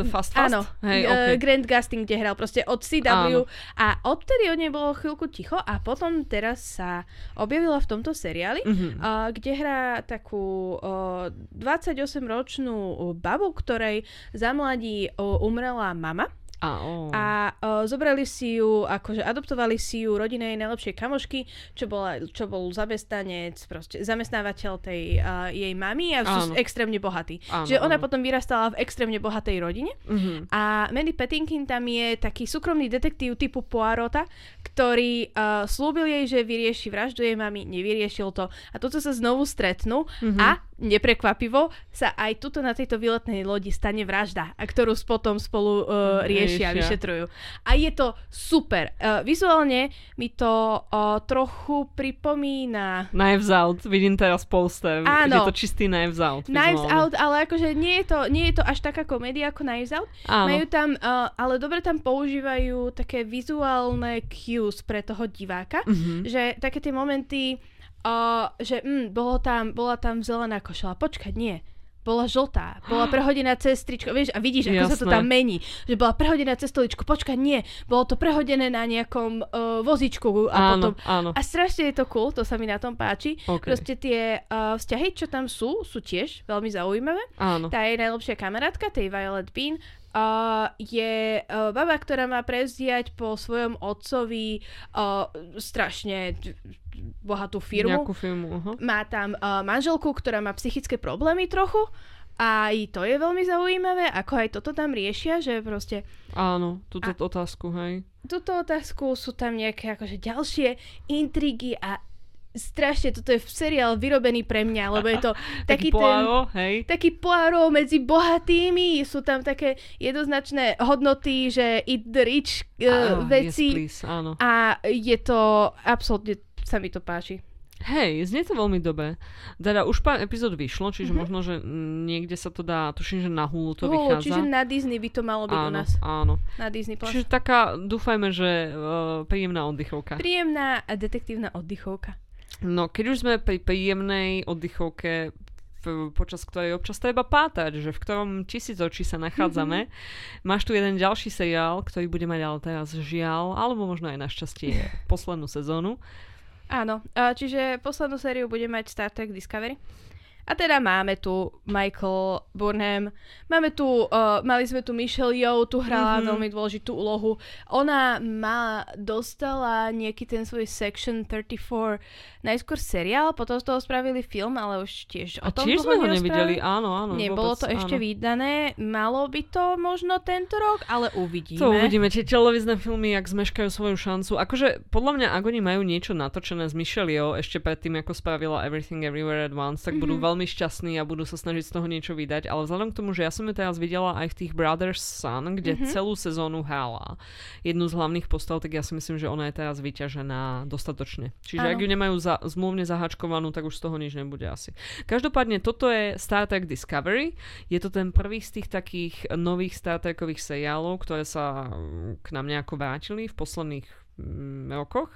The Fast Fast? Áno, hej, okay. Grant Gustin, kde hral proste od cé vé. Áno. A odtedy od nej bolo chvíľku ticho a potom teraz sa objavila v tomto seriáli, mm-hmm. kde hrá takú dvadsaťosemročnú babu, ktorej za mladí umrela mama. Oh. A o, zobrali si ju, akože adoptovali si ju rodina jej najlepšej kamošky, čo, bola, čo bol zamestnanec, proste zamestnávateľ tej uh, jej mami a sú um. extrémne bohatí. Um, Čiže um. ona potom vyrastala v extrémne bohatej rodine. Uh-huh. A Mandy Patinkin tam je taký súkromný detektív typu Poirota, ktorý uh, slúbil jej, že vyrieši vraždu jej mami, nevyriešil to. A toto sa znovu stretnú uh-huh. a neprekvapivo sa aj tuto na tejto výletnej lodi stane vražda, a ktorú potom spolu uh, riešia, vyšetrujú. A je to super. Uh, vizuálne mi to uh, trochu pripomína... Knives Out, vidím teraz poster. Áno. Je to čistý Knives Out. Knives Out, ale akože nie je to, nie je to až taká komédia ako Knives Out. Áno. Majú tam, uh, ale dobre tam používajú také vizuálne cues pre toho diváka, mm-hmm. že také tie momenty... Uh, že mm, bolo tam, bola tam zelená košela. Počkať, nie. Bola žltá. Bola prehodená cez tričko. Vieš, a vidíš, ako Jasné. sa to tam mení. Že bola prehodená cez stoličku. Počkať, nie. Bolo to prehodené na nejakom uh, vozičku. A, áno, potom... áno. a strašne je to cool. To sa mi na tom páči. Okay. Proste tie uh, vzťahy, čo tam sú, sú tiež veľmi zaujímavé. Áno. Tá je najlepšia kamarátka, tej Violet Bean. Uh, je uh, baba, ktorá má prevziať po svojom otcovi uh, strašne bohatú firmu. firmu uh-huh. Má tam uh, manželku, ktorá má psychické problémy trochu. A i to je veľmi zaujímavé, ako aj toto tam riešia, že proste... Áno, túto a... otázku, hej. Túto otázku sú tam nejaké akože ďalšie intrigy a strašne, toto je seriál vyrobený pre mňa, lebo je to taký, taký Poirot, ten, hej. Taký Poirot medzi bohatými, sú tam také jednoznačné hodnoty, že eat the rich uh, ah, veci yes, please, áno. A je to absolútne, sa mi to páči. Hej, znie to veľmi dobre. Teda už pár epizód vyšlo, čiže mm-hmm. možno, že niekde sa to dá, tuším, že na Hulu to Hulu, vychádza. Čiže na Disney by to malo byť áno, u nás. Áno, na Disney Plus. Čiže taká, dúfajme, že uh, príjemná oddychovka. Príjemná a detektívna oddychovka. No, keď už sme pri príjemnej oddychovke, počas ktorej občas treba pátať, že v ktorom tisícočí sa nachádzame. Mm-hmm. Máš tu jeden ďalší seriál, ktorý bude mať ale teraz žiaľ, alebo možno aj našťastie poslednú sezónu. Áno, čiže poslednú sériu bude mať Star Trek Discovery. A teda máme tu Michael Burnham, máme tu, uh, mali sme tu Michelle Yeoh, tu hrala mm-hmm. veľmi dôležitú úlohu. Ona má, dostala nejaký ten svoj Section tridsaťštyri, najskôr seriál, potom z toho spravili film, ale už tiež o tom toho nevideli. Áno, áno. Nebolo to ešte áno. vydané, malo by to možno tento rok, ale uvidíme. To uvidíme, tie televízne filmy, jak zmeškajú svoju šancu. Akože podľa mňa, ak oni majú niečo natočené s Michelle Yeoh, ešte predtým, ako spravila Everything Everywhere at Once, tak mm-hmm. budú veľmi veľmi šťastný a budú sa snažiť z toho niečo vydať, ale vzhľadom k tomu, že ja som ju teraz videla aj v tých Brothers Son, kde mm-hmm. celú sezónu hrala jednu z hlavných postav, tak ja si myslím, že ona je teraz vyťažená dostatočne. Čiže ano. Ak ju nemajú za- zmluvne zahačkovanú, tak už z toho nič nebude asi. Každopádne toto je Star Trek Discovery. Je to ten prvý z tých takých nových Star Trekových seriálov, ktoré sa k nám nejako vrátili v posledných mm, rokoch.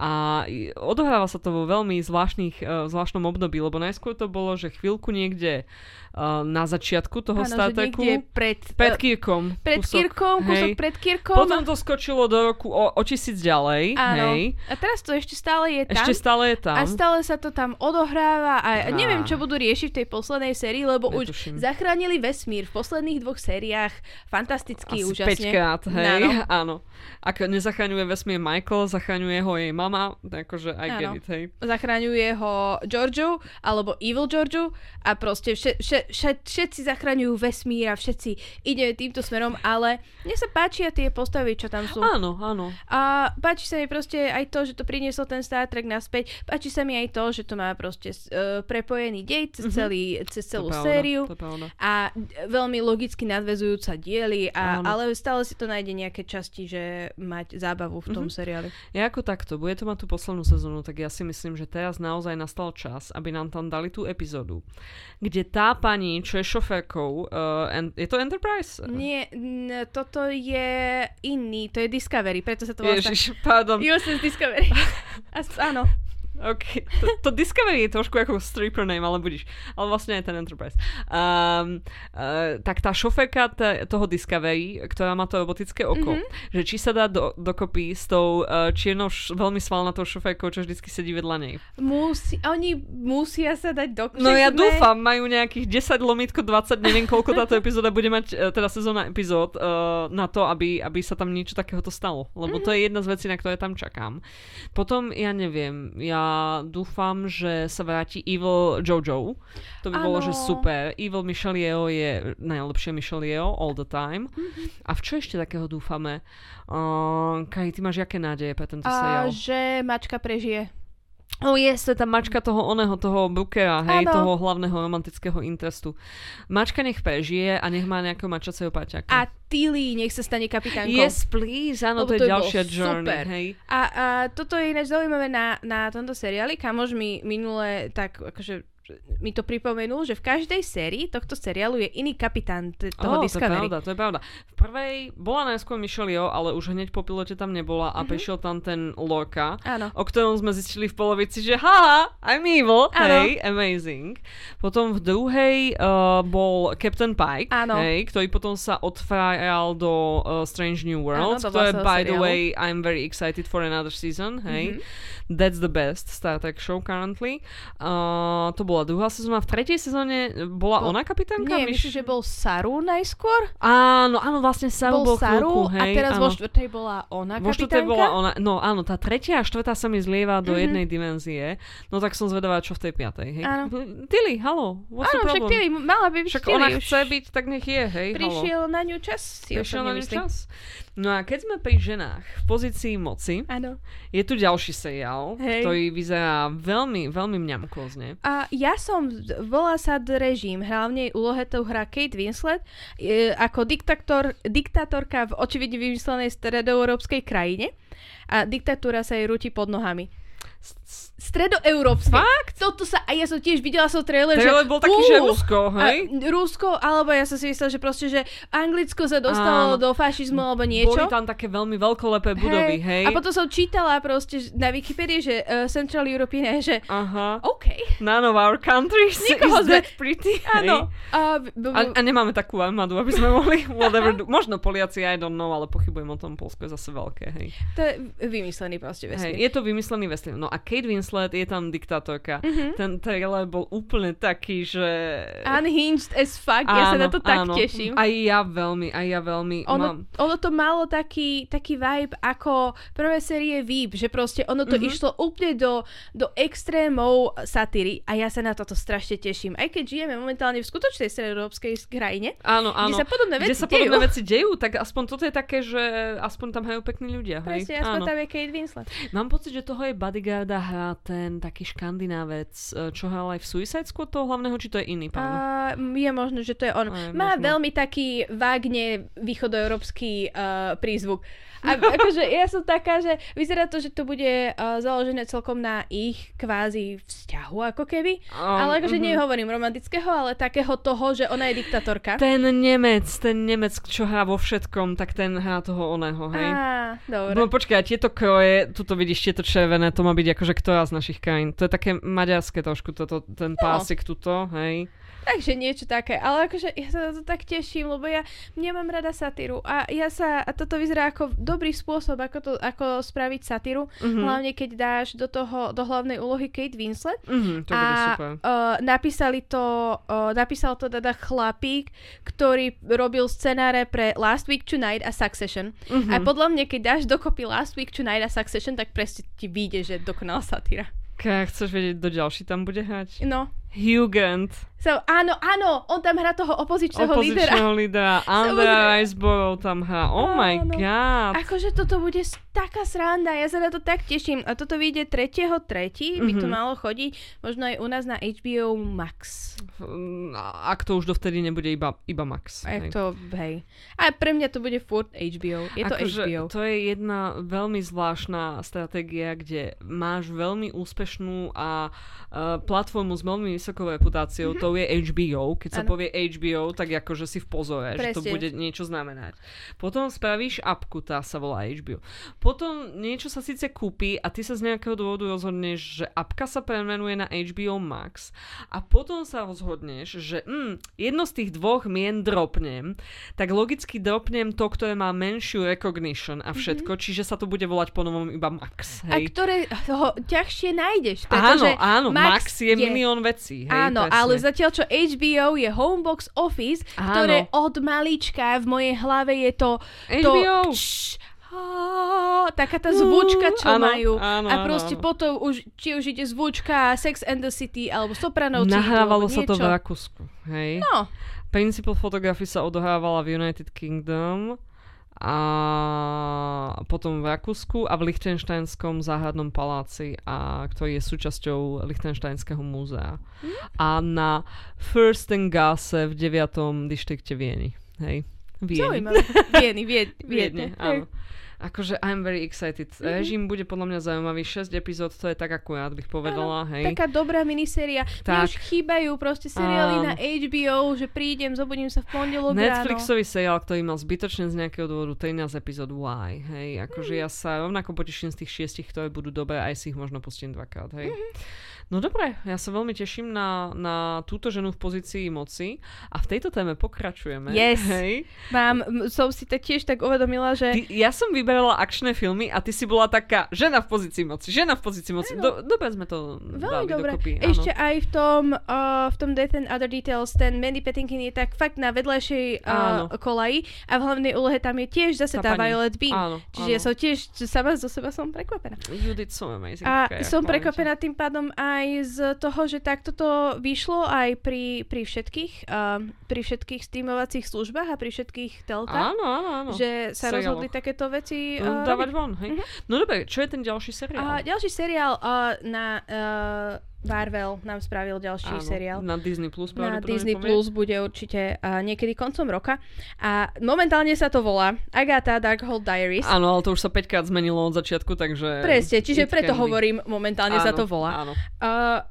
A odohráva sa to vo veľmi zvláštnych, uh, zvláštnom období, lebo najskôr to bolo, že chvíľku niekde uh, na začiatku toho Star Treku. Pred, pred Kirkom. Pred kúsok, Kirkom, kúsok pred Kirkom. Potom to skočilo do roku o, o tisíc ďalej. Áno. Hej. A teraz to ešte stále je tam. Ešte stále je tam. A stále sa to tam odohráva a, a neviem, čo budú riešiť v tej poslednej sérii, lebo netuším. Už zachránili vesmír v posledných dvoch sériách. Fantasticky, asi úžasne. Asi päťkrát, hej. Áno. Áno. Ak nezachraňuje vesmír Michael, zachraňuje ho jej mama. Má, akože I get it, hej. Zachraňuje ho Georgiou, alebo Evil Georgiou a proste vše, vše, vše, všetci zachraňujú vesmír a všetci ide týmto smerom, ale mne sa páčia tie postavy, čo tam sú. Áno, áno. A páči sa mi proste aj to, že to prinieslo ten Star Trek naspäť, páči sa mi aj to, že to má proste uh, prepojený dej cez, celý, cez celú to sériu pravda, a veľmi logicky nadväzujúca diely, a, ale stále si to nájde nejaké časti, že mať zábavu v tom mm-hmm. seriáli. Ja ako takto, bude to má tú poslednú sezónu, tak ja si myslím, že teraz naozaj nastal čas, aby nám tam dali tú epizódu, kde tá pani, čo je šoférkou, uh, en- je to Enterprise? Nie, n- toto je iný, to je Discovery, preto sa to volá... Ježiš, pardon. Discovery. As- áno. Okay. To, to Discovery je trošku ako stripper name, ale budíš. Ale vlastne aj ten Enterprise. Um, uh, tak tá šoférka t- toho Discovery, ktorá má to robotické oko, mm-hmm. že či sa dá do, dokopy s tou uh, čiernou š- veľmi svalnatou šoférkou, čo vždycky sedí vedľa nej. Musi, oni musia sa dať dokopy. No ja dúfam, majú nejakých desať lomítko dvadsať, neviem koľko táto epizóda bude mať, teda sezóna epizód uh, na to, aby, aby sa tam niečo takéhoto stalo. Lebo mm-hmm. to je jedna z vecí, na ktoré tam čakám. Potom, ja neviem, ja dúfam, že sa vráti Evil Jojo. To by ano. Bolo, že super. Evil Michelle Yeoh je najlepšie Michelle Yeoh all the time. Mm-hmm. A v čo ešte takého dúfame? Uh, Kari, ty máš jaké nádeje pre tento seriál? Že mačka prežije. O oh, yes, to je tá mačka toho oného, toho Brookera, hej, ano. Toho hlavného romantického interestu. Mačka nech prežije a nech má nejakého mačacieho páťaka. A Tilly nech sa stane kapitánkou. Yes, please, áno, to je ďalšia journey, super. Hej. A, a toto je ináč zaujímavé na, na tomto seriáli. Kamož mi minule tak akože mi to pripomenul, že v každej sérii tohto seriálu je iný kapitán t- toho oh, Discovery. To je pravda, to je pravda. V prvej bola najskôr Michelle Yeoh, ale už hneď po pilote tam nebola a mm-hmm. prišiel tam ten Lorca, áno. o ktorom sme zistili v polovici, že haha, I'm evil, áno. hej, amazing. Potom v druhej uh, bol Captain Pike, hej, ktorý potom sa odfrájal do uh, Strange New World, áno, to je by seriálu. The way I'm very excited for another season, hej. Mm-hmm. That's the best Star Trek show currently. Uh, to bola druhá sezóna. V tretej sezóne bola Bo, ona kapitánka? Nie, Myš... myslím, že bol Saru najskôr. Áno, áno, vlastne Saru bol, bol Saru, chvíľku, hej. A teraz áno. vo štvrtej bola ona kapitánka? Vo štvrtej bola ona, no áno, tá tretia a štvrtá sa mi zlieva do mm-hmm. jednej dimenzie. No tak som zvedavá, čo v tej piatej, hej. Áno. Tilly, halo, what's áno, the problem? Áno, však Tilly, mala by byť však Tilly. Však ona chce byť, tak nech je, hej, prišiel halo. Na ňu čas, si prišiel na ňu čas. No a keď sme pri ženách v pozícii moci, áno. je tu ďalší seriál, hej. ktorý vyzerá veľmi, veľmi mňamkózne. A ja som, volá sa The Režim, hlavne úlohe to hrá Kate Winslet, e, ako diktator, diktátorka v očividne vymyslenej stredoeurópskej krajine a diktatúra sa jej rúti pod nohami. Stredoeurópske. Fakt? Toto sa, a ja som tiež videla som trailer, trailer že... bol taký, uh, že Rusko, hej? Rusko, alebo ja som si myslela, že proste, že Anglicko sa dostalo áno. do fašizmu alebo niečo. Boli tam také veľmi veľkolepé budovy, hej. hej? A potom som čítala proste na Wikipedii, že uh, Central European, že aha. OK. None of our countries nikoho is sme... that pretty, áno. Hej? Uh, a, a nemáme takú armádu, aby sme mohli whatever do... Možno Poliaci, I don't know, ale pochybujem o tom, Polsko je zase veľké, hej. To je vymyslený proste vesmír. Hej, je to vymyslený vesmír. No a Kate Winslet je tam diktátorka. Mm-hmm. Ten trailer bol úplne taký, že... Unhinged as fuck. Áno, ja sa na to tak áno. teším. Aj ja veľmi, aj ja veľmi ono, mám. Ono to malo taký, taký vibe ako prvé série Veep, že proste ono to mm-hmm. išlo úplne do, do extrémov satíry a ja sa na toto strašne teším. Aj keď žijeme momentálne v skutočnej stredoeurópskej krajine, áno, áno. kde sa podobné veci, kde sa podobné dejú. veci dejú, tak aspoň toto je také, že aspoň tam hajú pekní ľudia. Presne, hej? aspoň áno. tam je Kate Winslet. Mám pocit, že toho je bodyguarda hrá ten taký škandinávec, čo hral aj v Suicide Squad toho hlavného, či to je iný pán? Uh, je možné, že to je on. Aj, má možno. Veľmi taký vágne východoeurópsky uh, prízvuk. A akože ja som taká, že vyzerá to, že to bude uh, založené celkom na ich kvázi vzťahu, ako keby. Oh, ale akože mm-hmm. nehovorím romantického, ale takého toho, že ona je diktatorka. Ten Nemec, ten Nemec, čo hrá vo všetkom, tak ten hrá toho oného, hej? Á, dobre. No počkaj, tieto kroje, tuto vidíš, tieto červené, to má byť akože ktorá z našich krajín. To je také maďarské trošku, toto, ten no. pásik tuto, hej? Takže niečo také, ale akože ja sa na to tak teším, lebo ja nemám rada satíru a ja sa, a toto vyzerá ako dobrý spôsob, ako, to, ako spraviť satíru, mm-hmm. hlavne keď dáš do toho, do hlavnej úlohy Kate Winslet mm-hmm, to a bude super. Uh, napísali to, uh, napísal to teda chlapík, ktorý robil scenáre pre Last Week Tonight a Succession mm-hmm. a podľa mňa, keď dáš dokopy Last Week Tonight a Succession, tak presne ti vyjde, že dokonal satíra. Keď chceš vedieť, kto ďalší tam bude hrať? No. Hugh Grant. So, áno, áno, on tam hrá toho opozičného lídera. Opozičného lídera. Andrea Riseborough tam hrá. Oh áno. my god. Akože toto bude taká sranda. Ja sa na to tak teším. A toto vyjde tretieho tretieho Mm-hmm. By to malo chodiť. Možno aj u nás na há bé ó Max. Ak to už dovtedy nebude iba, iba Max. Ak hej. to, hej. A pre mňa to bude furt há bé ó. Je to akože, há bé ó. To je jedna veľmi zvláštna stratégia, kde máš veľmi úspešnú a uh, platformu s veľmi vysokou reputáciou, mm-hmm. tou je há bé ó. Keď ano. Sa povie há bé ó, tak akože si v pozore, presne. Že to bude niečo znamenať. Potom spravíš apku, tá sa volá há bé ó. Potom niečo sa síce kúpi a ty sa z nejakého dôvodu rozhodneš, že apka sa premenuje na há bé ó Max. A potom sa rozhodneš, že mm, jedno z tých dvoch mien dropnem, tak logicky dropnem to, ktoré má menšiu recognition a všetko, mm-hmm. čiže sa to bude volať po novom iba Max. Hej. A ktoré ho ťažšie nájdeš. Pretože áno, áno, Max, Max je, je milión vecí. Hej, áno, presne. Ale zatiaľ, čo há bé ó je Homebox Office, áno. ktoré od malička v mojej hlave je to... há bé ó! To, kš, Oh, taká tá zvučka, čo áno, majú. Áno, a proste áno. potom, už, či už ide zvučka Sex and the City, alebo Sopranovci. Nahrávalo sa niečo. To v Rakúsku. Hej? No. Principal Photography sa odohrávala v United Kingdom a potom v Rakúsku a v Lichtensteinskom záhradnom paláci, a, ktorý je súčasťou Lichtensteinského múzea. Hm? A na Fürstengasse v deviatom dištrikte Vieny. Hej. Vieny. Vieny, Vied, Viedne. Áno. Akože I'm very excited. Mm-hmm. Režim bude podľa mňa zaujímavý. šesť epizód, to je tak akurát, bych povedala. Áno, hej. Taká dobrá miniséria. Tak. Mne už chýbajú proste seriály um, na há bé ó, že prídem, zobudím sa v pondelok ráno. Netflixový seriál, ktorý mal zbytočne z nejakého dôvodu trinásť epizód. Why? Hej, akože mm. ja sa rovnako poteším z tých šiestich, ktoré budú dobré, aj si ich možno pustím dvakrát. Hej. Mm-hmm. No dobre, ja sa veľmi teším na, na túto ženu v pozícii moci a v tejto téme pokračujeme. Yes, hej. Mám, som si tiež tak uvedomila, že... Ty, ja som vyberala akčné filmy a ty si bola taká žena v pozícii moci, žena v pozícii moci. Do, dobre sme to veľmi dali dobre. Dokopy. Ešte áno. aj v tom, uh, v tom Death and Other Details, ten Mandy Patinkin je tak fakt na vedľajšej uh, kolaji a v hlavnej úlohe tam je tiež zase tá, tá Violet Bean. Áno, čiže áno. ja som tiež sama zo seba som prekvapená. Judith, som amazing. A ja, som prekvapená tým pádom aj aj z toho, že takto to vyšlo aj pri, pri všetkých uh, pri všetkých streamovacích službách a pri všetkých telkách. Áno, áno, áno. Že sa seriálo. Rozhodli takéto veci uh, dávať von, hej. Uh-huh. No dobre, čo je ten ďalší seriál? Uh, ďalší seriál uh, na... Uh, Marvel nám spravil ďalší áno, seriál. Na Disney Plus. Na Disney Plus bude určite uh, niekedy koncom roka. A momentálne sa to volá Agatha Darkhold Diaries. Áno, ale to už sa päťkrát zmenilo od začiatku, takže... Presne, čiže preto candy. Hovorím, momentálne áno, sa to volá. Áno. Uh,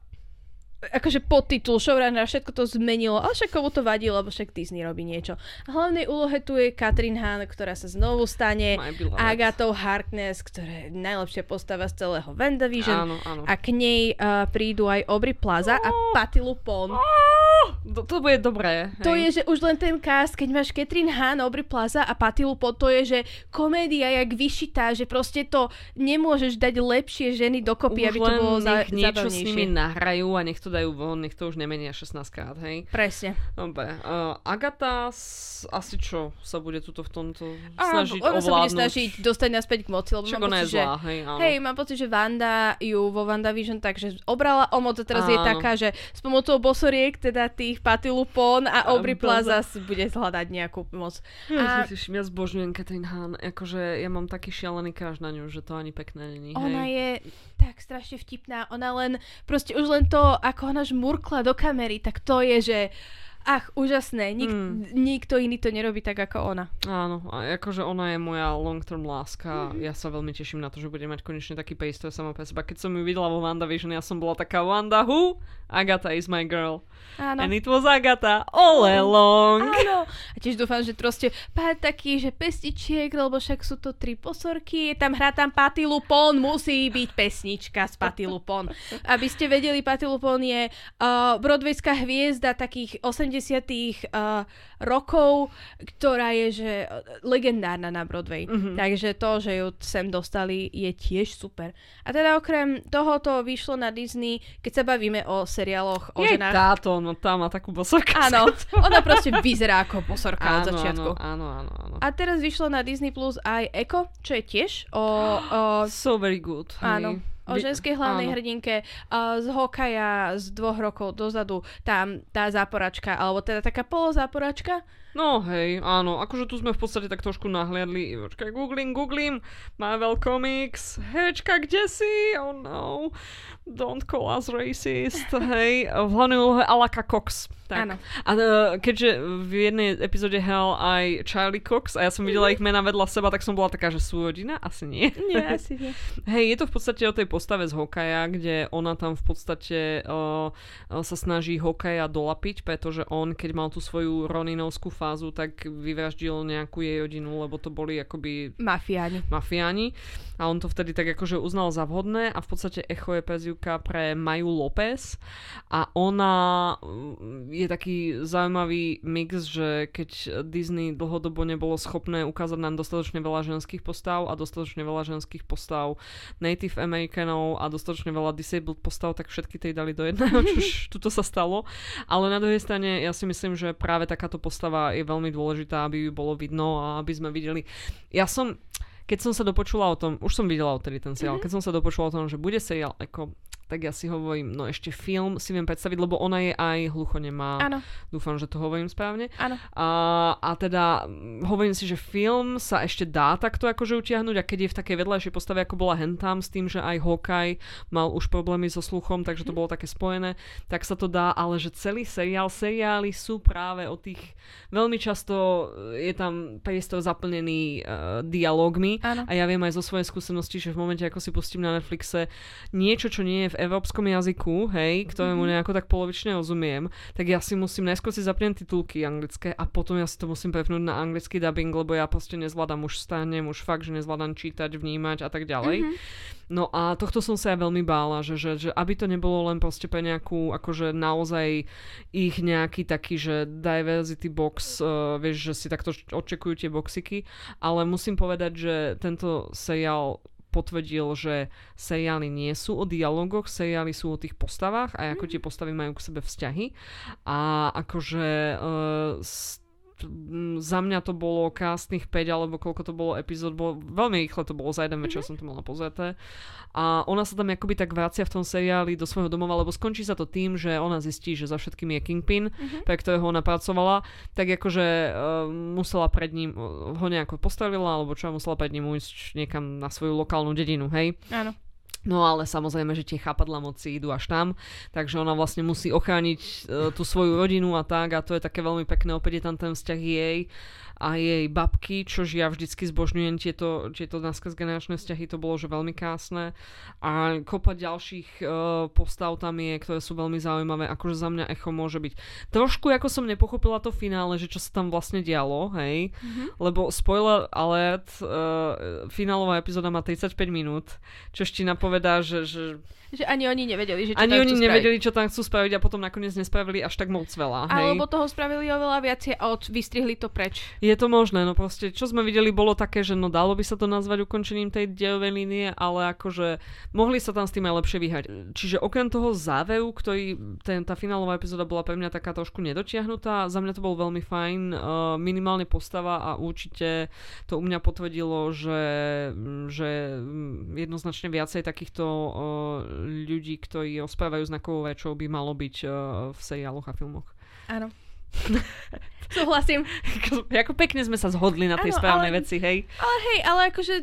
akože podtitul, showrunner, všetko to zmenilo, ale však komu to vadí, lebo však Disney robí niečo. A hlavnej úlohe tu je Katrin Hahn, ktorá sa znovu stane Agatou Harkness, ktorá je najlepšia postava z celého WandaVision. Áno, áno. A k nej uh, prídu aj Aubrey Plaza oh, a Patti LuPone. Oh, to, to bude dobré. Hej. To je, že už len ten cast, keď máš Katrin Hahn, Aubrey Plaza a Patti LuPone, to je, že komédia jak vyšitá, že proste to nemôžeš dať lepšie ženy dokopy, už aby to bolo za- zabavnejšie. Už len niečo s nimi nahrajú a nech to dajú von, nech to už nemenia šestnásťkrát, hej? Presne. Dobre. Uh, Agatha s, asi čo sa bude tuto v tomto snažiť ovládnuť? Ona sa bude snažiť dostať naspäť k moci, lebo však mám pocit, že... Zlá, hej, hej, mám pocit, že Wanda ju vo WandaVision takže obrala o moc a teraz áno. je taká, že s pomocou bosoriek, teda tých Patti LuPone a Aubrey Plaza bude hľadať nejakú moc. Ja, a... ja zbožňujem Katrin Hahn, akože ja mám taký šialený kráž na ňu, že to ani pekné není. Ona je tak strašne vtipná, ona len, proste už len to, ako ona žmurkla do kamery, tak to je, že ach, úžasné, Nik, mm. nikto iný to nerobí tak ako ona. Áno, akože ona je moja long-term láska, mm-hmm. ja sa veľmi teším na to, že bude mať konečne taký pejstoj sama pre seba. Keď som ju videla vo WandaVision, ja som bola taká Wanda who? Agatha is my girl. Áno. And it was Agatha all along. Áno. A tiež dúfam, že proste pár taký, že pestičiek, lebo však sú to tri posorky, tam hrá tam Patti LuPone, musí byť pesnička z Patti LuPone. Aby ste vedeli, Patti LuPone je uh, broadwayská hviezda takých osemdesiatych uh, rokov, ktorá je že legendárna na Broadway. Mm-hmm. Takže to, že ju sem dostali, je tiež super. A teda okrem tohoto vyšlo na Disney, keď sa bavíme o seriáloch o je ženách. Je táto, no tá má takú bosorka. Áno, ona proste vyzerá ako bosorka áno, od začiatku. Áno, áno, áno. A teraz vyšlo na Disney Plus aj Echo, čo je tiež o... o... So very good. Áno. Hey. O ženskej hlavnej áno. hrdinke uh, z Hokaja z dvoch rokov dozadu. Tam tá záporačka, alebo teda taká polozáporačka, No hej, áno, akože tu sme v podstate tak trošku nahliadli, počkaj, googlim, googlim, Marvel Comics, hečka, kde si? Oh no, don't call us racist, hej, v hlavnej úlohe Alaka Cox. Tak. Áno. A keďže v jednej epizóde hral aj Charlie Cox a ja som videla ich mená vedľa seba, tak som bola taká, že sú rodina? Asi nie. Nie, asi nie. Hej, je to v podstate o tej postave z Hokaja, kde ona tam v podstate uh, sa snaží Hokaja dolapiť, pretože on, keď mal tú svoju Roninovskú fázu, tak vyvraždil nejakú jej rodinu, lebo to boli akoby... Mafiáni. Mafiáni. A on to vtedy tak akože uznal za vhodné a v podstate echo je prezývka pre Maju López a ona je taký zaujímavý mix, že keď Disney dlhodobo nebolo schopné ukázať nám dostatočne veľa ženských postav a dostatočne veľa ženských postav Native Americanov a dostatočne veľa disabled postav, tak všetky tej dali do jedného, čož tuto sa stalo. Ale na druhej strane ja si myslím, že práve takáto postava je veľmi dôležitá, aby ju bolo vidno a aby sme videli. Ja som, keď som sa dopočula o tom, už som videla odtedy ten seriál, mm-hmm. keď som sa dopočula o tom, že bude seriál ako, tak ja si hovorím, no ešte film si viem predstaviť, lebo ona je aj hluchonemá. Áno. Dúfam, že to hovorím správne. Áno. A, a teda hovorím si, že film sa ešte dá takto akože utiahnuť a keď je v takej vedľajšej postave, ako bola hentam s tým, že aj Hawkeye mal už problémy so sluchom, takže to mm. bolo také spojené, tak sa to dá, ale že celý seriál, seriály sú práve o tých, veľmi často je tam priestor zaplnený uh, dialógmi. Áno. A ja viem aj zo svojej skúsenosti, že v momente, ako si pustím na Netflixe niečo, čo nie je v európskom jazyku, hej, ktorému nejako tak polovične rozumiem, tak ja si musím najskôr si zapnúť titulky anglické a potom ja si to musím prepnúť na anglický dubbing, lebo ja proste nezvládam, už stánem, už fakt, že nezvládam čítať, vnímať a tak ďalej. Mm-hmm. No a tohto som sa aj veľmi bála, že, že, že aby to nebolo len proste pre nejakú, akože naozaj ich nejaký taký, že diversity box, uh, vieš, že si takto odčekujú tie boxiky, ale musím povedať, že tento seriál potvrdil, že seriály nie sú o dialogoch, seriály sú o tých postavách a ako tie postavy majú k sebe vzťahy. A akože uh, st- za mňa to bolo krásnych päť alebo koľko to bolo epizód, bolo, veľmi rýchle to bolo, za jeden večer mm-hmm. som to mala pozreté. A ona sa tam akoby tak vracia v tom seriáli do svojho domova, lebo skončí sa to tým, že ona zistí, že za všetkým je Kingpin, mm-hmm. pre ktorého ona pracovala, tak akože uh, musela pred ním, uh, ho nejako postavila, alebo čo, musela pred ním ísť niekam na svoju lokálnu dedinu, hej? Áno. No ale samozrejme, že tie chápadlá moci idú až tam, takže ona vlastne musí ochrániť e, tú svoju rodinu a tak a to je také veľmi pekné, opäť je tam ten vzťah jej a jej babky, čož ja vždycky zbožňujem tieto, tieto naskrz generačné vzťahy, to bolo že veľmi krásne a kopa ďalších e, postav tam je, ktoré sú veľmi zaujímavé, akože za mňa echo môže byť. Trošku ako som nepochopila to finále, že čo sa tam vlastne dialo, hej, mm-hmm. lebo spoiler alert, e, finálová epizóda má tridsaťpäť minút, čož ti napovedá Povedá, že, že... že ani oni nevedeli, že čo ani tam oni nevedeli, čo tam chcú spraviť a potom nakoniec nespravili až tak moc veľa. Hej? Alebo toho spravili oveľa viacej a od... vystrihli to preč. Je to možné, no proste, čo sme videli, bolo také, že no dalo by sa to nazvať ukončením tej dejovej línie, ale akože mohli sa tam s tým aj lepšie vyhrať. Čiže okrem toho záveru, ktorý ten, tá finálová epizóda bola pre mňa taká trošku nedotiahnutá, za mňa to bol veľmi fajn, uh, minimálne postava a určite to u mňa potvrdilo, že, že jednoznačne viacej tak takýchto uh, ľudí, ktorí rozprávajú znakovou rečou, by malo byť uh, v seriáloch a filmoch. Áno. Súhlasím. Ako, ako pekne sme sa zhodli na tej Áno, správnej ale, veci, hej? Ale hej, ale akože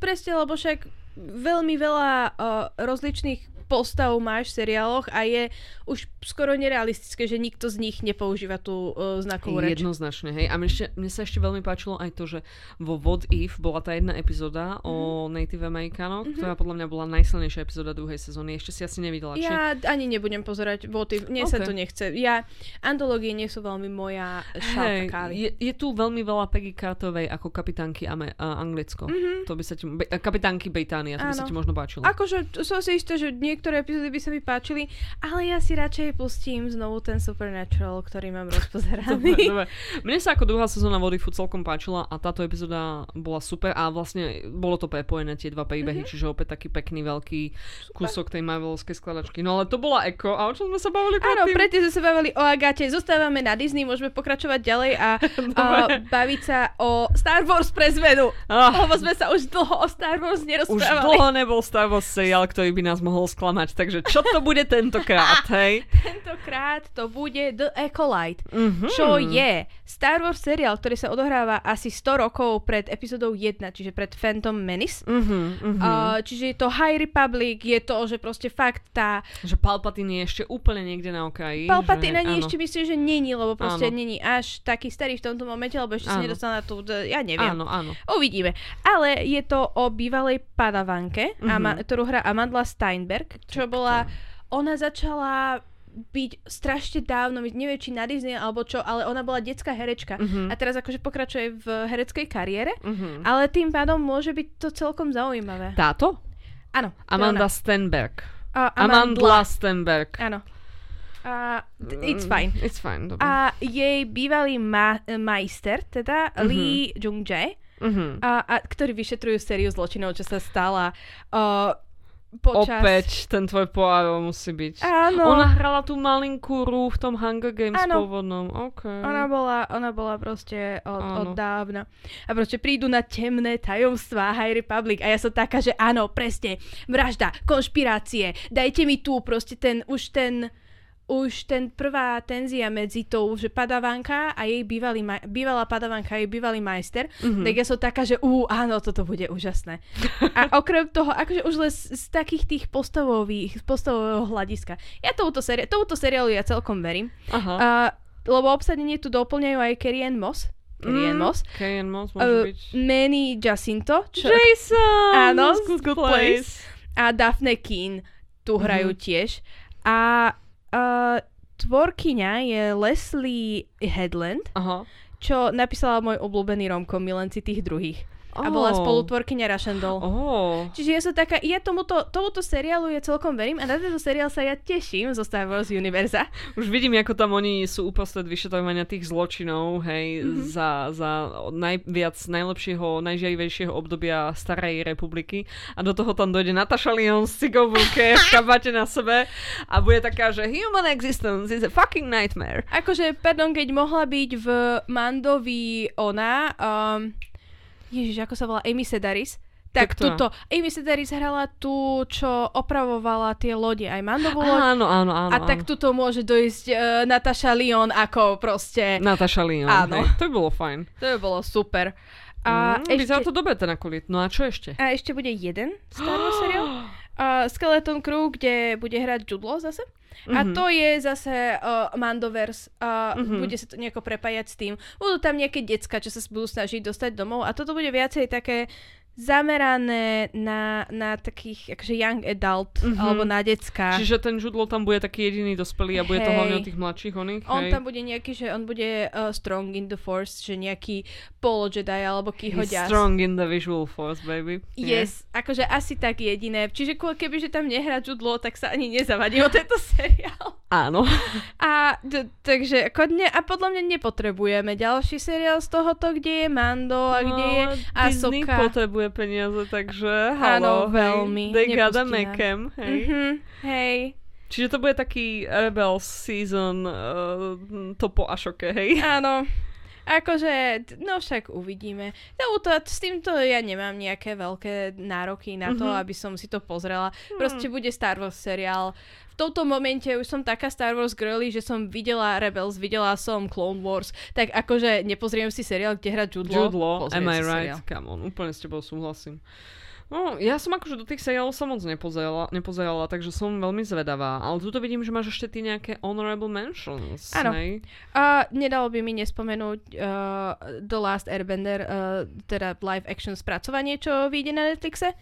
presne, lebo však veľmi veľa uh, rozličných postav máš v seriáloch a je už skoro nerealistické, že nikto z nich nepoužíva tú uh, znakovú reč. Jednoznačne, hej. A mne, ešte, mne sa ešte veľmi páčilo aj to, že vo What If bola tá jedna epizóda mm. o Native Americanoch, mm-hmm. ktorá podľa mňa bola najsilnejšia epizóda druhej sezóny. Ešte si asi nevidela. Či... Ja ani nebudem pozerať What If. Mne okay. sa to nechce. Ja, antológie nie sú veľmi moja šálka. Hey, je, je tu veľmi veľa Peggy Carterovej ako kapitánky Ame, uh, Anglicko. Mm-hmm. To by sa ti, be, kapitánky Británia, to Áno. by sa ti možno páčilo. Akože som si istá, že niektoré epizódy by sa mi páčili, ale ja si radšej pustím znovu ten Supernatural, ktorý mám rozpozeraný. Dobre, dobre. Mne sa ako druhá sezóna What If celkom páčila a táto epizóda bola super a vlastne bolo to prepojené tie dva príbehy, mm-hmm. čiže opäť taký pekný veľký super. Kúsok tej marvelovskej skladačky. No ale to bola eko a o čom sme sa bavili predtým? Áno, predtým sme sa bavili o Agate. Zostávame na Disney, môžeme pokračovať ďalej a, a baviť sa o Star Wars pre zmenu. Ah. Lebo sme sa už dlho o Star Wars nerozprávali. Už dlho nebol Star Wars seriál, ktorý by nás mohol skladať klamať, takže čo to bude tentokrát, hej? Tentokrát to bude The Acolyte, mm-hmm. čo je Star Wars seriál, ktorý sa odohráva asi sto rokov pred epizódou jedna, čiže pred Phantom Menace. Mm-hmm. Uh, čiže je to High Republic, je to, že proste fakt tá... Že Palpatine je ešte úplne niekde na okraji. Palpatine ani ešte myslím, že není, lebo proste áno. není až taký starý v tomto momente, lebo ešte áno. si nedostal na tú... Ja neviem. Áno, áno. Uvidíme. Ale je to o bývalej padavanke, mm-hmm. ama- ktorú hrá Amandla Steinberg, čo bola... Ona začala... byť strašne dávno, neviem, či na Disney alebo čo, ale ona bola detská herečka uh-huh. a teraz akože pokračuje v hereckej kariére, uh-huh. ale tým pádom môže byť to celkom zaujímavé. Táto? Áno. Amanda Stenberg. Uh, Amandla Stenberg. Áno. Uh, it's fine. It's fine, dobre. A jej bývalý ma- majster, teda uh-huh. Lee Jung-jae, uh-huh. a, a, ktorý vyšetrujú sériu zločinov, čo sa stala... Uh, Počas. Opäť ten tvoj Poirot musí byť. Áno. Ona hrala tú malinkú Rú v tom Hunger Games áno. pôvodnom. Okay. Ona bola, ona bola proste od, od dávna. A proste prídu na temné tajomstvá High Republic a ja som taká, že áno, presne, vražda, konšpirácie, dajte mi tu proste ten, už ten už ten prvá tenzia medzi tou, že padavanka a jej bývalý maj- bývalá padavanka a jej bývalý majster, mm-hmm. tak ja som taká, že ú, áno, toto bude úžasné. A okrem toho, akože už len z, z takých tých postavových, postavového hľadiska. Ja touto, seri- touto seriálu ja celkom verím. Aha. Uh, lebo obsadenie tu doplňajú aj Carrie-Anne Moss. Carrie-Anne mm, Moss. Carrie-Anne Moss môže uh, byť. Manny Jacinto. Čo... Jason! Áno, Good, Good Place. A Daphne Keane tu hrajú mm-hmm. tiež. A Uh, tvorkyňa je Leslie Headland, aha. čo napísala môj obľúbený romkom Milenci tých druhých. Oh. A bola spolutvorkyňa Russian Doll. Oh. Čiže ja som taká, ja tomuto, tomuto seriálu ja celkom verím a na tento seriál sa ja teším zo Star Wars univerza. Už vidím, ako tam oni sú uprostred vyšetrovania tých zločinov, hej, mm-hmm. za, za najviac najlepšieho, najžiarivejšieho obdobia Starej republiky. A do toho tam dojde Natasha Lyonne s cigou v ruke, v kabáte na sebe a bude taká, že human existence is a fucking nightmare. Akože, pardon, keď mohla byť v Mandovi ona... Um, Ježiš, ako sa volá Amy Sedaris. Tak Kto? Tuto. Amy Sedaris hrala tú, čo opravovala tie lode aj Mandovú loď. Áno, áno, áno. A áno. tak tuto môže dojsť uh, Natasha Lyonne ako proste... Natasha Lyonne. Áno. Hej, to by bolo fajn. To by bolo super. A mm, ešte... Vyzerá to dobre ten akolit. No a čo ešte? A ešte bude jeden Star Wars seriál. Uh, Skeleton Crew, kde bude hrať Jude Law zase. A mm-hmm. to je zase uh, Mandoverse. Uh, mm-hmm. Bude sa to nejako prepájať s tým. Budú tam nejaké decka, čo sa budú snažiť dostať domov. A toto bude viacej také zamerané na, na takých akože young adult mm-hmm. alebo na decka. Čiže ten Jude Law tam bude taký jediný dospelý a bude hej. to hlavne o tých mladších oných. On hej. tam bude nejaký, že on bude uh, strong in the force, že nejaký polo Jedi alebo kýhoďas. Strong in the visual force, baby. Yeah. Yes, akože asi tak jediné. Čiže keby že tam nehrá Jude Law, tak sa ani nezavadí o tento seriál. Áno. A d- takže kodne, a podľa mňa nepotrebujeme ďalší seriál z tohoto, kde je Mando a kde no, je Ahsoka. Disney potrebuje peniaze, takže halo. Áno, veľmi. They got a Macam, hej. Mm-hmm, hej. Čiže to bude taký Rebel season uh, to po Ashoke, hej? Áno. Akože, no však uvidíme. No to, s týmto ja nemám nejaké veľké nároky na to, mm-hmm. aby som si to pozrela. Proste bude Star Wars seriál. V tomto momente už som taká Star Wars girly, že som videla Rebels, videla som Clone Wars, tak akože nepozriem si seriál, kde hrá Jude Law. Jude Law, am I right? Come on, úplne s tebou súhlasím. No, ja som akože do tých seriálov sa moc nepozerala, nepozerala, takže som veľmi zvedavá. Ale tu to vidím, že máš ešte ty nejaké honorable mentions. Áno. Uh, nedalo by mi nespomenúť uh, The Last Airbender, uh, teda live action spracovanie, čo vyjde na Netflixe.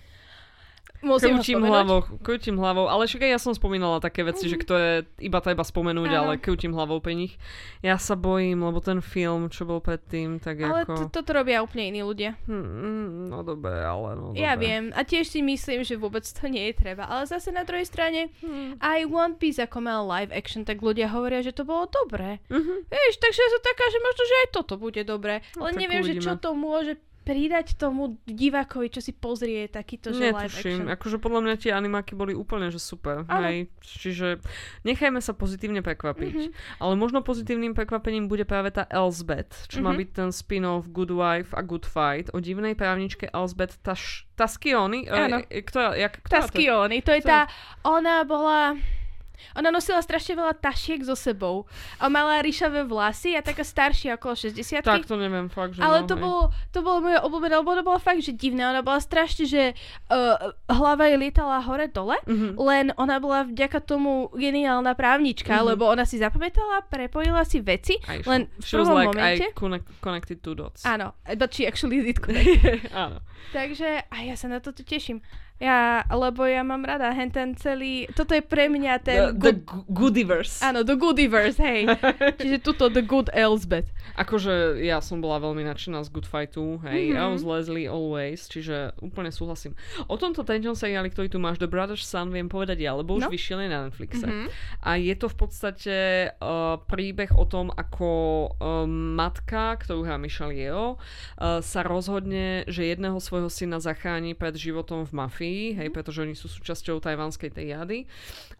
Musím krútim hlavou, krútim hlavou, ale však aj ja som spomínala také veci, mm-hmm. že ktoré iba treba spomenúť, áno. ale krútim hlavou pri nich. Ja sa bojím, lebo ten film, čo bol predtým, tak ale ako... Ale toto robia úplne iní ľudia. Hmm, no dobre, ale no dobre. Ja viem, a tiež si myslím, že vôbec to nie je treba, ale zase na druhej strane hmm. aj One Piece ako mal live action, tak ľudia hovoria, že to bolo dobré. Mm-hmm. Vieš, takže ja som taká, že možno, že aj toto bude dobré, no, ale neviem, uvidíme. Že čo to môže pridať tomu divákovi, čo si pozrie takýto, že live action. Netuším. Akože podľa mňa tie animáky boli úplne, že super. Hej. Čiže nechajme sa pozitívne prekvapiť. Mm-hmm. Ale možno pozitívnym prekvapením bude práve tá Elsbeth, čo mm-hmm. má byť ten spin-off Good Wife a Good Fight o divnej právničke Elsbeth Tash- Taskiony. Áno. E, ktorá, jak, ktorá Taskiony. To, to je ktorá... tá... Ona bola... Ona nosila strašne veľa tašiek so sebou. A mala ríšavé vlasy a taká staršia, okolo šesťdesiatky. Tak to neviem, fakt, že Ale no, to, bolo, to bolo moje obľúbené, lebo ona bola fakt, že divná. Ona bola strašne, že uh, hlava jej lietala hore-dole, mm-hmm. len ona bola vďaka tomu geniálna právnička, mm-hmm. lebo ona si zapamätala, prepojila si veci, I len v prvom like momente. Connect, connected two dots. Áno, but she actually did connect. Áno. Takže, a ja sa na toto teším. Ja, lebo ja mám rada hen ten celý... Toto je pre mňa ten... The, the good... Goodiverse. Áno, the Goodiverse, hej. Čiže tuto the good Elsbeth. Akože ja som bola veľmi nadšená z Good Fightu, hej. Mm-hmm. Ja už Leslie always, čiže úplne súhlasím. O tomto tenčom seriáli, ktorý tu máš, The Brother's Son, viem povedať ja, lebo už no? vyšiel je na Netflixe. Mm-hmm. A je to v podstate uh, príbeh o tom, ako uh, matka, ktorú hrá Michelle Yeoh, uh, sa rozhodne, že jedného svojho syna zachráni pred životom v mafii. Hej, pretože oni sú súčasťou tajvanskej tej jady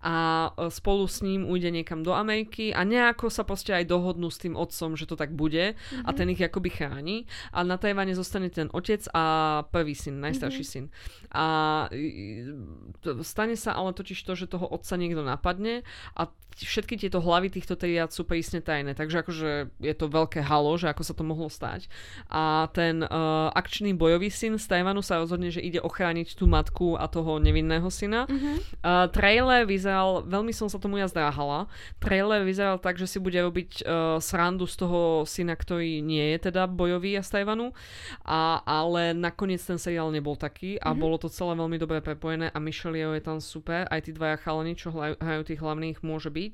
a spolu s ním ujde niekam do Ameriky a nejako sa proste aj dohodnú s tým otcom, že to tak bude, mm-hmm. a ten ich akoby chráni a na Tajvane zostane ten otec a prvý syn, najstarší mm-hmm. syn a stane sa ale totiž to, že toho otca niekto napadne a všetky tieto hlavy týchto triád sú prísne tajné, takže akože je to veľké halo, že ako sa to mohlo stať a ten uh, akčný bojový syn z Tajvanu sa rozhodne, že ide ochrániť tú matku a toho nevinného syna. Uh-huh. Uh, trailer vyzeral, veľmi som sa tomu ja zdráhala, trailer vyzeral tak, že si bude robiť uh, srandu z toho syna, ktorý nie je teda bojový a z Tajvanu, a, ale nakoniec ten seriál nebol taký a uh-huh. bolo to celé veľmi dobre prepojené a Michelle Yeoh je tam super, aj tí dvaja chalani, čo hrajú tých hlavných, môže byť.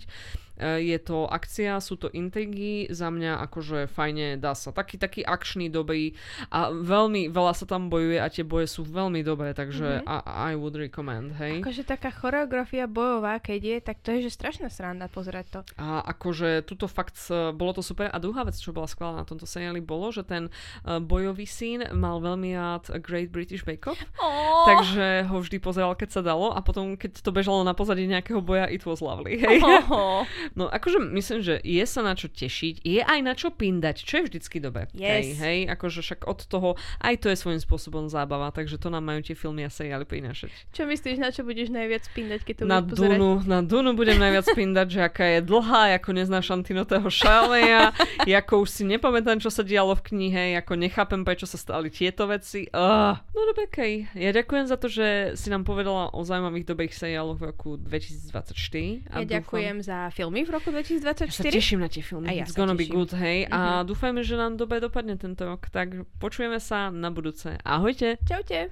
Uh, je to akcia, sú to intrigy, za mňa akože fajne dá sa. Taký, taký akčný, dobrý a veľmi veľa sa tam bojuje a tie boje sú veľmi dobré, takže uh-huh. I would recommend, hej. Akože taká choreografia bojová, keď je, tak to je, že strašná sranda pozerať to. A akože tuto fakt, bolo to super. A druhá vec, čo bola skvelá na tomto seriáli, bolo, že ten bojový syn mal veľmi rád Great British Bake Off, oh. takže ho vždy pozeral, keď sa dalo a potom, keď to bežalo na pozadí nejakého boja, it was lovely, hej. Oh. No akože myslím, že je sa na čo tešiť, je aj na čo pindať, čo je vždycky dobre. Yes. Hej, hej, akože však od toho, aj to je svojím spôsobom zábava, takže to nám majú tie filmy a seriály prinášať. Čo myslíš, na čo budeš najviac pindať, keď to budeš pozerať? Dunu, na Dunu budem najviac pindať, že aká je dlhá, ako neznášam Tinotého Šaleja, ako už si nepamätám, čo sa dialo v knihe, ako nechápem, prečo sa stali tieto veci. Uh. No dobre, Kej. Ja ďakujem za to, že si nám povedala o zaujímavých dobrých seriáloch v roku dvetisícdvadsaťštyri. A ja dúfam, ďakujem za filmy v roku dvetisícdvadsaťštyri. Ja sa teším na tie filmy. Ja It's gonna teším. Be good, hej. Mm-hmm. A dúfajme, že nám dobre dopadne tento rok. Tak počujeme sa na budúce. Ahojte. Čaute.